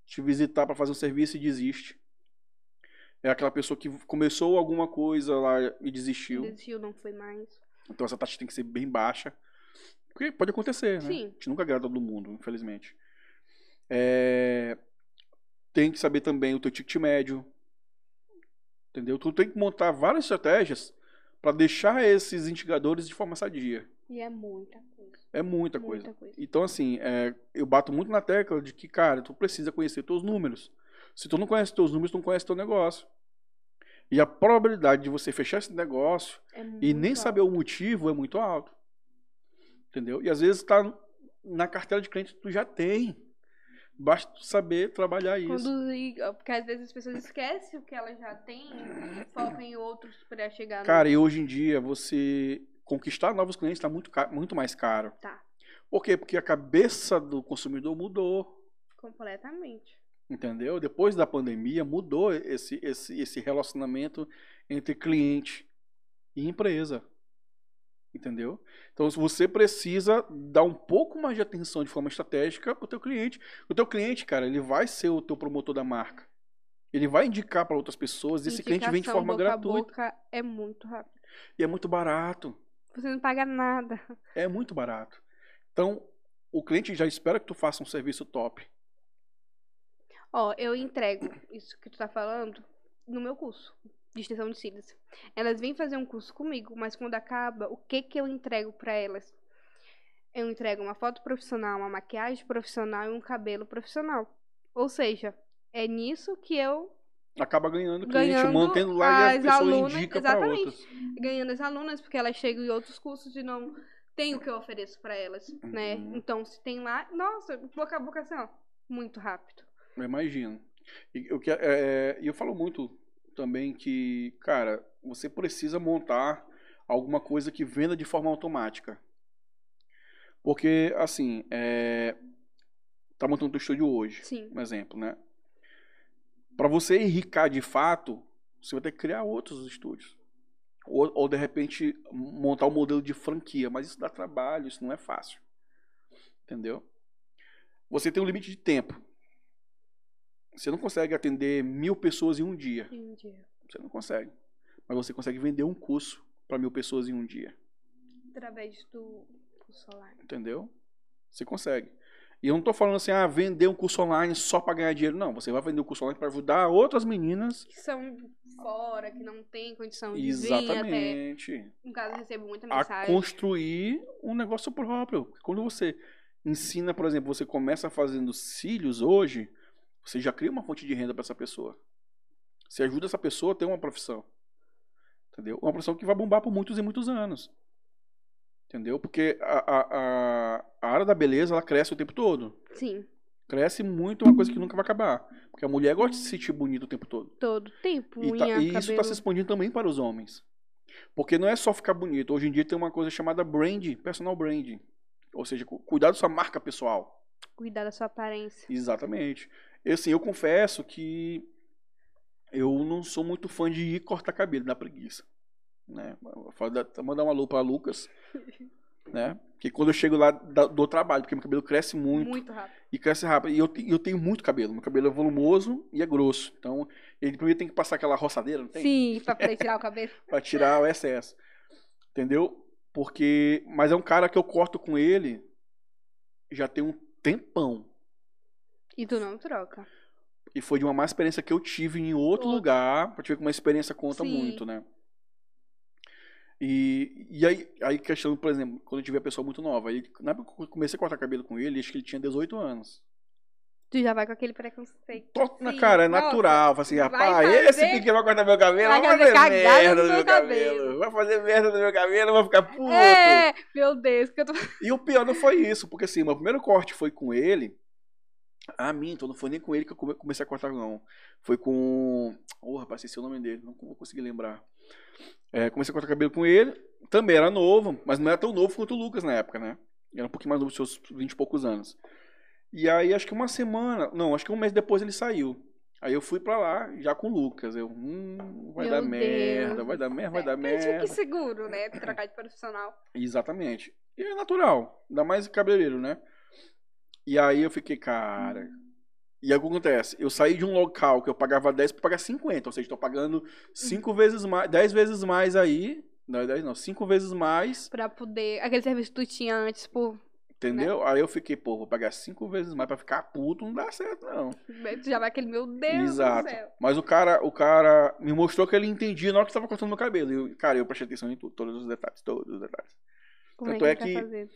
te visitar para fazer um serviço e desiste. É aquela pessoa que começou alguma coisa lá e desistiu. Desistiu, não foi mais. Então essa taxa tem que ser bem baixa. Porque pode acontecer, né? Sim. A gente nunca agrada todo mundo, infelizmente. É... Tem que saber também o teu ticket médio. Entendeu? Tu tem que montar várias estratégias para deixar esses indicadores de forma sadia. E é muita coisa. É muita, muita coisa. coisa. Então, assim, é... eu bato muito na tecla de que, cara, tu precisa conhecer teus números. Se tu não conhece teus números, tu não conhece teu negócio. E a probabilidade de você fechar esse negócio é e nem alto. Saber o motivo é muito alto. Entendeu? E às vezes tá na carteira de cliente tu já tem. Basta tu saber trabalhar isso. Conduzir, porque às vezes as pessoas esquecem o que elas já têm e focam em outros para chegar. Cara, no... e hoje em dia você conquistar novos clientes tá muito, caro, muito mais caro. Tá. Por quê? Porque a cabeça do consumidor mudou. Completamente. Entendeu? Depois da pandemia, mudou esse, esse, esse relacionamento entre cliente e empresa. Entendeu? Então, você precisa dar um pouco mais de atenção de forma estratégica para o teu cliente. O teu cliente, cara, ele vai ser o teu promotor da marca. Ele vai indicar para outras pessoas. Esse cliente vem de forma gratuita. Boca a boca é muito rápido. E é muito barato. Você não paga nada. É muito barato. Então, o cliente já espera que tu faça um serviço top. Ó, oh, eu entrego isso que tu tá falando no meu curso de extensão de cílios. Elas vêm fazer um curso comigo, mas quando acaba, o que que eu entrego pra elas? Eu entrego uma foto profissional, uma maquiagem profissional e um cabelo profissional. Ou seja, é nisso que eu... Acaba ganhando cliente, ganhando mantendo lá e a pessoa alunas, indica pra outros. Ganhando as alunas, porque elas chegam em outros cursos e não tem o que eu ofereço pra elas, uhum. né? Então, se tem lá... Nossa, boca a boca assim, ó, muito rápido. Eu imagino. E eu, é, eu falo muito também que, cara, você precisa montar alguma coisa que venda de forma automática. Porque, assim, é, tá montando o teu estúdio hoje, sim. um exemplo, né? Pra você enricar de fato, você vai ter que criar outros estúdios. Ou, ou de repente, montar um modelo de franquia. Mas isso dá trabalho, isso não é fácil. Entendeu? Você tem um limite de tempo. Você não consegue atender mil pessoas em um dia. Em um dia. Você não consegue. Mas você consegue vender um curso para mil pessoas em um dia. Através do curso online. Entendeu? Você consegue. E eu não tô falando assim, ah, vender um curso online só para ganhar dinheiro. Não, você vai vender um curso online para ajudar outras meninas. Que são fora, que não tem condição de Exatamente. vir até... No caso, eu recebo muita mensagem. A construir um negócio próprio. Quando você ensina, por exemplo, você começa fazendo cílios hoje, você já cria uma fonte de renda para essa pessoa. Você ajuda essa pessoa a ter uma profissão. Entendeu? Uma profissão que vai bombar por muitos e muitos anos. Entendeu? Porque a, a, a área da beleza, ela cresce o tempo todo. Sim. Cresce muito, é uma coisa que nunca vai acabar. Porque a mulher gosta de se sentir bonita o tempo todo. Todo tempo, unha, E, tá, e cabelo. Isso está se expandindo também para os homens. Porque não é só ficar bonito. Hoje em dia tem uma coisa chamada branding, personal branding. Ou seja, cuidar da sua marca pessoal. Cuidar da sua aparência. Exatamente. Eu, assim, eu confesso que eu não sou muito fã de ir cortar cabelo, dá preguiça. Né? Vou mandar um alô para Lucas. Né? Porque quando eu chego lá, dou trabalho, porque meu cabelo cresce muito. Muito rápido. E cresce rápido. E eu, eu tenho muito cabelo. Meu cabelo é volumoso e é grosso. Então, ele primeiro tem que passar aquela roçadeira, não tem? Sim, pra poder tirar o cabelo. Pra tirar o excesso. Entendeu? Porque... Mas é um cara que eu corto com ele já tem um tempão. E tu não troca. E foi de uma má experiência que eu tive em outro Ou... lugar. Pra te ver que uma experiência conta Sim. muito, né? E, e aí, aí, questão, por exemplo, quando eu tive a pessoa muito nova, aí, na época que eu comecei a cortar cabelo com ele, acho que ele tinha dezoito anos. Tu já vai com aquele preconceito. Tô, na cara, é Nossa, natural. Assim, rapaz, fazer... esse aqui que vai cortar meu cabelo, vai, vai fazer, fazer merda no meu cabelo. cabelo. Vai fazer merda no meu cabelo, vai ficar puto. É, meu Deus. Que eu tô... E o pior não foi isso, porque assim, meu primeiro corte foi com ele. Ah, minto, não foi nem com ele que eu comecei a cortar, não. Foi com... Oh, rapaz, esqueci o nome dele, não vou conseguir lembrar. É, comecei a cortar cabelo com ele. Também era novo, mas não era tão novo quanto o Lucas na época, né? Era um pouquinho mais novo, seus vinte e poucos anos. E aí, acho que uma semana... Não, acho que um mês depois ele saiu. Aí eu fui pra lá, já com o Lucas. Eu, hum, vai dar merda, vai dar merda, vai dar merda. Mas tinha que seguro, né? Trocar de profissional. Exatamente. E é natural. Ainda mais cabeleireiro, né? E aí eu fiquei, cara... E aí o que acontece? Eu saí de um local que eu pagava dez pra pagar cinquenta. Ou seja, tô pagando cinco vezes mais... dez vezes mais aí... Não, dez não. cinco vezes mais... Pra poder... Aquele serviço que tu tinha antes, pô... Entendeu? Né? Aí eu fiquei, pô, vou pagar cinco vezes mais pra ficar puto, não dá certo, não. Tu já vai aquele, meu Deus Exato. do céu. Mas o cara, o cara me mostrou que ele entendia na hora que tava cortando meu cabelo. Eu, cara, eu prestei atenção em tudo, todos os detalhes, todos os detalhes. Como Tanto é que... É que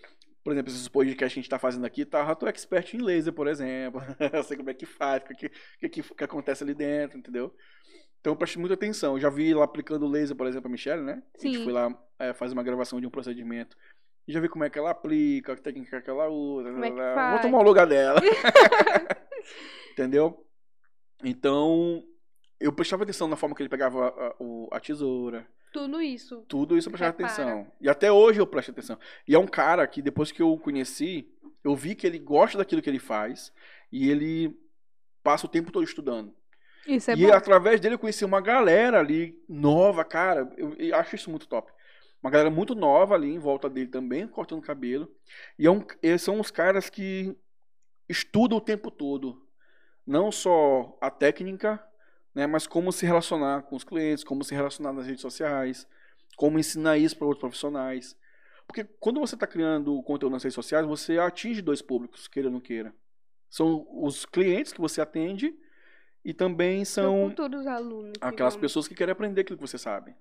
por exemplo, esses podcasts que a gente tá fazendo aqui, tá, eu tô expert em laser, por exemplo. Eu sei como é que faz, o que, que, que, que acontece ali dentro, entendeu? Então eu prestei muita atenção. Eu já vi lá aplicando laser, por exemplo, a Michelle, né? Sim. A gente foi lá é, fazer uma gravação de um procedimento. E já vi como é que ela aplica, a técnica que ela usa. Como é que faz? Vou tomar o lugar dela. Entendeu? Então, eu prestava atenção na forma que ele pegava a, a, a tesoura. Tudo isso. Tudo isso eu prestava Repara. atenção. E até hoje eu presto atenção. E é um cara que, depois que eu o conheci, eu vi que ele gosta daquilo que ele faz e ele passa o tempo todo estudando. Isso é e bom. Através dele eu conheci uma galera ali, nova, cara. Eu, eu acho isso muito top. Uma galera muito nova ali em volta dele também, cortando cabelo. E é um, eles são os caras que estudam o tempo todo. Não só a técnica... Né, mas como se relacionar com os clientes, como se relacionar nas redes sociais, como ensinar isso para outros profissionais. Porque quando você está criando conteúdo nas redes sociais, você atinge dois públicos, queira ou não queira. São os clientes que você atende e também são futuros alunos, aquelas pessoas que querem aprender aquilo que você sabe.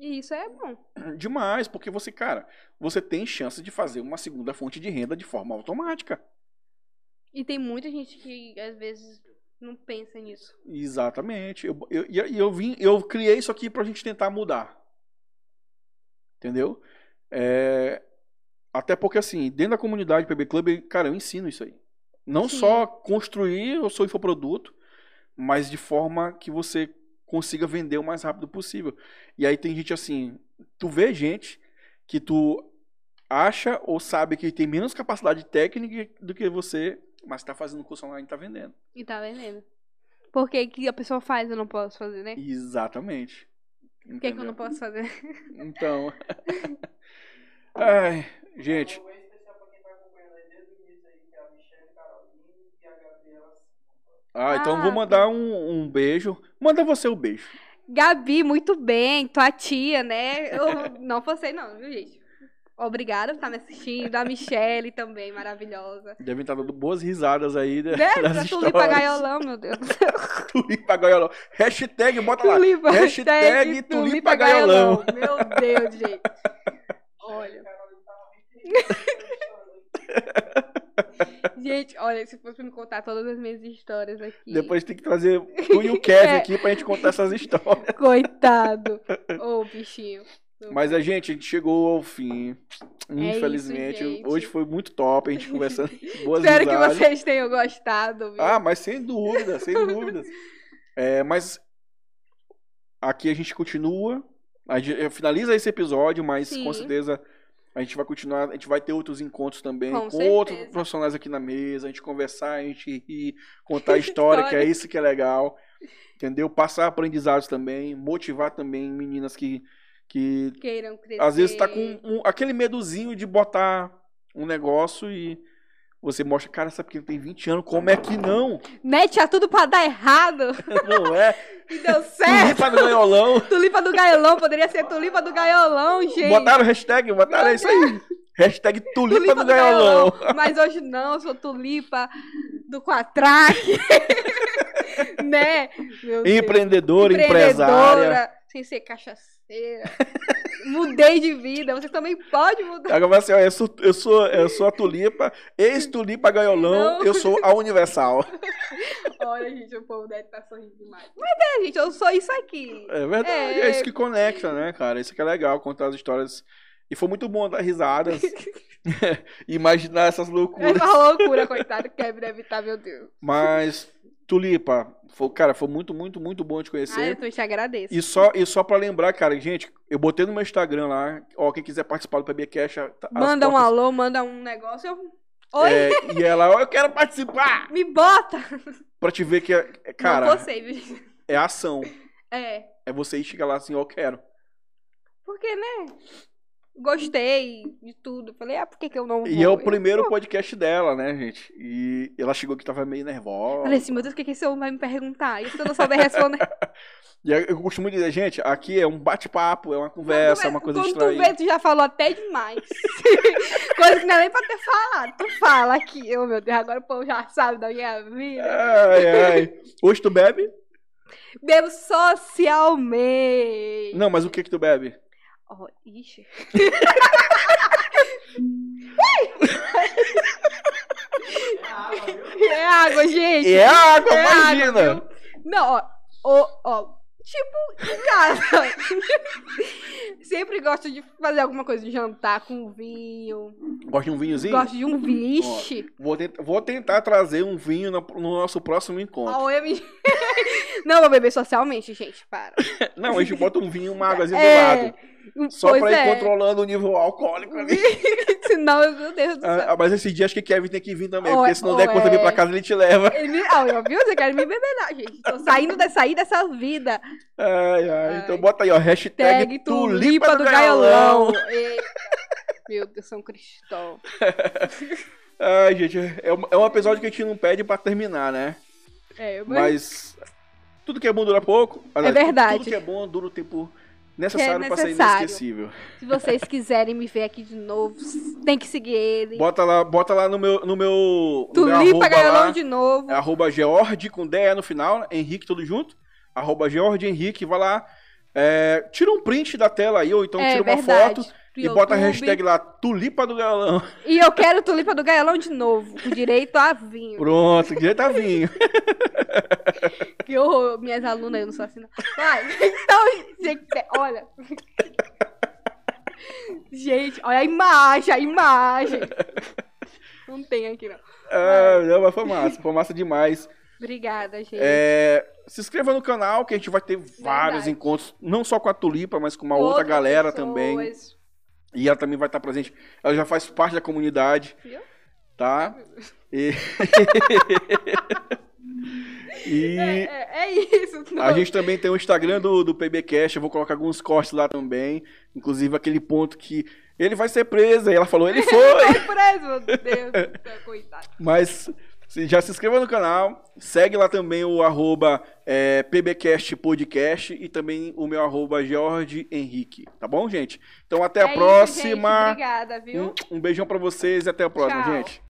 E isso é bom. Demais, porque você, cara, você tem chance de fazer uma segunda fonte de renda de forma automática. E tem muita gente que, às vezes... Não pensa nisso. Exatamente. E eu, eu, eu, eu, vim, eu criei isso aqui pra gente tentar mudar. Entendeu? É, até porque, assim, dentro da comunidade P B Club, cara, eu ensino isso aí. Não Sim. só construir o seu infoproduto, mas de forma que você consiga vender o mais rápido possível. E aí tem gente assim, tu vê gente que tu acha ou sabe que tem menos capacidade técnica do que você... Mas tá fazendo curso online e tá vendendo. E tá vendendo. Porque que a pessoa faz, eu não posso fazer, né? Exatamente. O que é que eu não posso fazer? Então. Ai, gente. Ah, então ah, vou mandar um, um beijo. Manda você o um beijo. Gabi, muito bem. Tua tia, né? Eu não fosse não, viu, gente? Obrigada por estar me assistindo. A Michelle também, maravilhosa. Devem estar dando boas risadas aí. Né? Pra tulipa gaiolão, meu Deus do céu. Tulipa gaiolão. Hashtag, bota tulipa, lá. Hashtag, hashtag tulipa, tulipa gaiolão. Gaiolão. Meu Deus, gente. Olha. Gente, olha, se fosse pra me contar todas as minhas histórias aqui... Depois tem que trazer tu e o Kevin é. aqui pra gente contar essas histórias. Coitado. Ô, oh, bichinho. Mas a gente, a gente chegou ao fim, infelizmente. É isso, hoje foi muito top, a gente conversando. Boas Espero risadas. Que vocês tenham gostado. Viu? Ah, mas sem dúvida, sem dúvidas. É, mas aqui a gente continua, a gente finaliza esse episódio, mas Sim. com certeza a gente vai continuar, a gente vai ter outros encontros também, com, com outros profissionais aqui na mesa, a gente conversar, a gente rir, contar a história, história, que é isso que é legal, entendeu? Passar aprendizados também, motivar também meninas que... que queiram crescer. Às vezes tá com um, um, aquele medozinho de botar um negócio e você mostra, cara, essa pequena tem vinte anos, como é que não? Mete a tudo pra dar errado. Não é? E deu certo. Tulipa do Gaiolão. Tulipa do Gaiolão, poderia ser Tulipa do Gaiolão, gente. Botaram hashtag, botaram isso aí. Hashtag Tulipa, tulipa do, do Gaiolão. Gaiolão. Mas hoje não, eu sou Tulipa do Quatraque. Né? Meu Deus. Empreendedora, empresária. Sem ser cachaceira. Mudei de vida, você também pode mudar. Agora assim, ó, eu, sou, eu, sou, eu sou a Tulipa, ex-Tulipa Gaiolão, não. Eu sou a Universal. Olha, gente, o povo deve estar sorrindo demais. Mas é, gente, eu sou isso aqui. É verdade, é, é isso que conecta, né, cara? Isso que é legal, contar as histórias. E foi muito bom dar risadas. Imaginar essas loucuras. Essa loucura, coitado, que deve estar, meu Deus. Mas... Tulipa, foi, cara, foi muito, muito, muito bom te conhecer. Ah, eu tô, te agradeço. E só, e só pra lembrar, cara, gente, eu botei no meu Instagram lá, ó, quem quiser participar do PBcast... Manda portas... um alô, manda um negócio, eu... Oi! É, e ela, ó, eu quero participar! Me bota! Pra te ver que, é, cara... Não sei, viu? É ação. É. É você ir chegar lá assim, ó, eu quero. Porque, né... Gostei de tudo. Falei, ah, por que que eu não vou? E é o primeiro eu... podcast dela, né, gente? E ela chegou que tava meio nervosa. Falei assim, meu Deus, o que que esse homem vai me perguntar? E se eu não souber responder? E eu costumo dizer, gente, aqui é um bate-papo, é uma conversa, é uma coisa estranha. Quando tu vê, tu já falou até demais. Coisa que não é nem pra ter falado. Tu fala aqui, eu, meu Deus, agora o povo já sabe da minha vida. Ai, ai. Hoje tu bebe? Bebo socialmente. Não, mas o que que tu bebe? Oh, ixi. É água, viu? É água, gente. É água, é imagina. Água, não, ó, ó, ó. Tipo, cara. Sempre gosto de fazer alguma coisa de jantar com vinho. Gosta de um vinhozinho? Gosto de um vinho. Ó, vou, tenta, vou tentar trazer um vinho no, no nosso próximo encontro. Oh, eu me... Não, vou beber socialmente, gente. Para. Não, a gente bota um vinho, uma águazinha é... do lado. Só pois pra ir é. controlando o nível alcoólico ali. Senão, meu Deus do céu. Ah, mas esse dia acho que Kevin tem que vir também, oh, porque se não oh, der conta é. vir pra casa, ele te leva. Ele me... Ah, eu vi, você quer me bebenar, gente. Tô saindo de, sair dessa vida. Ai, ai. Ai. Então bota aí, ó, hashtag Tulipa do, do Gaiolão. Gaiolão. Eita. Meu Deus, São Cristóvão. Ai, gente, é um, é um episódio que a gente não pede pra terminar, né? É, eu Mas tudo que é bom dura pouco. É verdade. Tudo que é bom dura o tempo... Necessário, é necessário pra ser inesquecível. Se vocês quiserem me ver aqui de novo, tem que seguir ele. Bota lá, bota lá no meu, no meu, Tulipa Gaiolão de novo. É arroba George, com D E no final, Henrique, tudo junto. Arroba George Henrique, vai lá. É, tira um print da tela aí, ou então é, tira uma verdade. foto Pro e YouTube. Bota a hashtag lá, Tulipa do Gaiolão. E eu quero Tulipa do Gaiolão de novo, com direito a vinho. Pronto, com direito a vinho. Que horror, minhas alunas, eu não sou assim, não. Vai, então, olha. Gente, olha a imagem, a imagem. Não tem aqui, não. Ah, não, mas foi massa, foi massa demais. Obrigada, gente. É, se inscreva no canal, que a gente vai ter Verdade. vários encontros, não só com a Tulipa, mas com uma outra, outra galera pessoas. também. E ela também vai estar presente. Ela já faz parte da comunidade. Viu? Tá? E... E é, é, é isso. Não. A gente também tem o Instagram do, do PBcast, eu vou colocar alguns cortes lá também. Inclusive aquele ponto que ele vai ser preso, e ela falou, ele foi! Ele foi preso, meu Deus, coitado. Mas... já se inscreva no canal, segue lá também o arroba é, PBcast Podcast e também o meu arroba Jorge Henrique, tá bom, gente? Então até é a próxima. Isso, gente. Obrigada, viu? Um, um beijão pra vocês e até a próxima, Tchau. gente.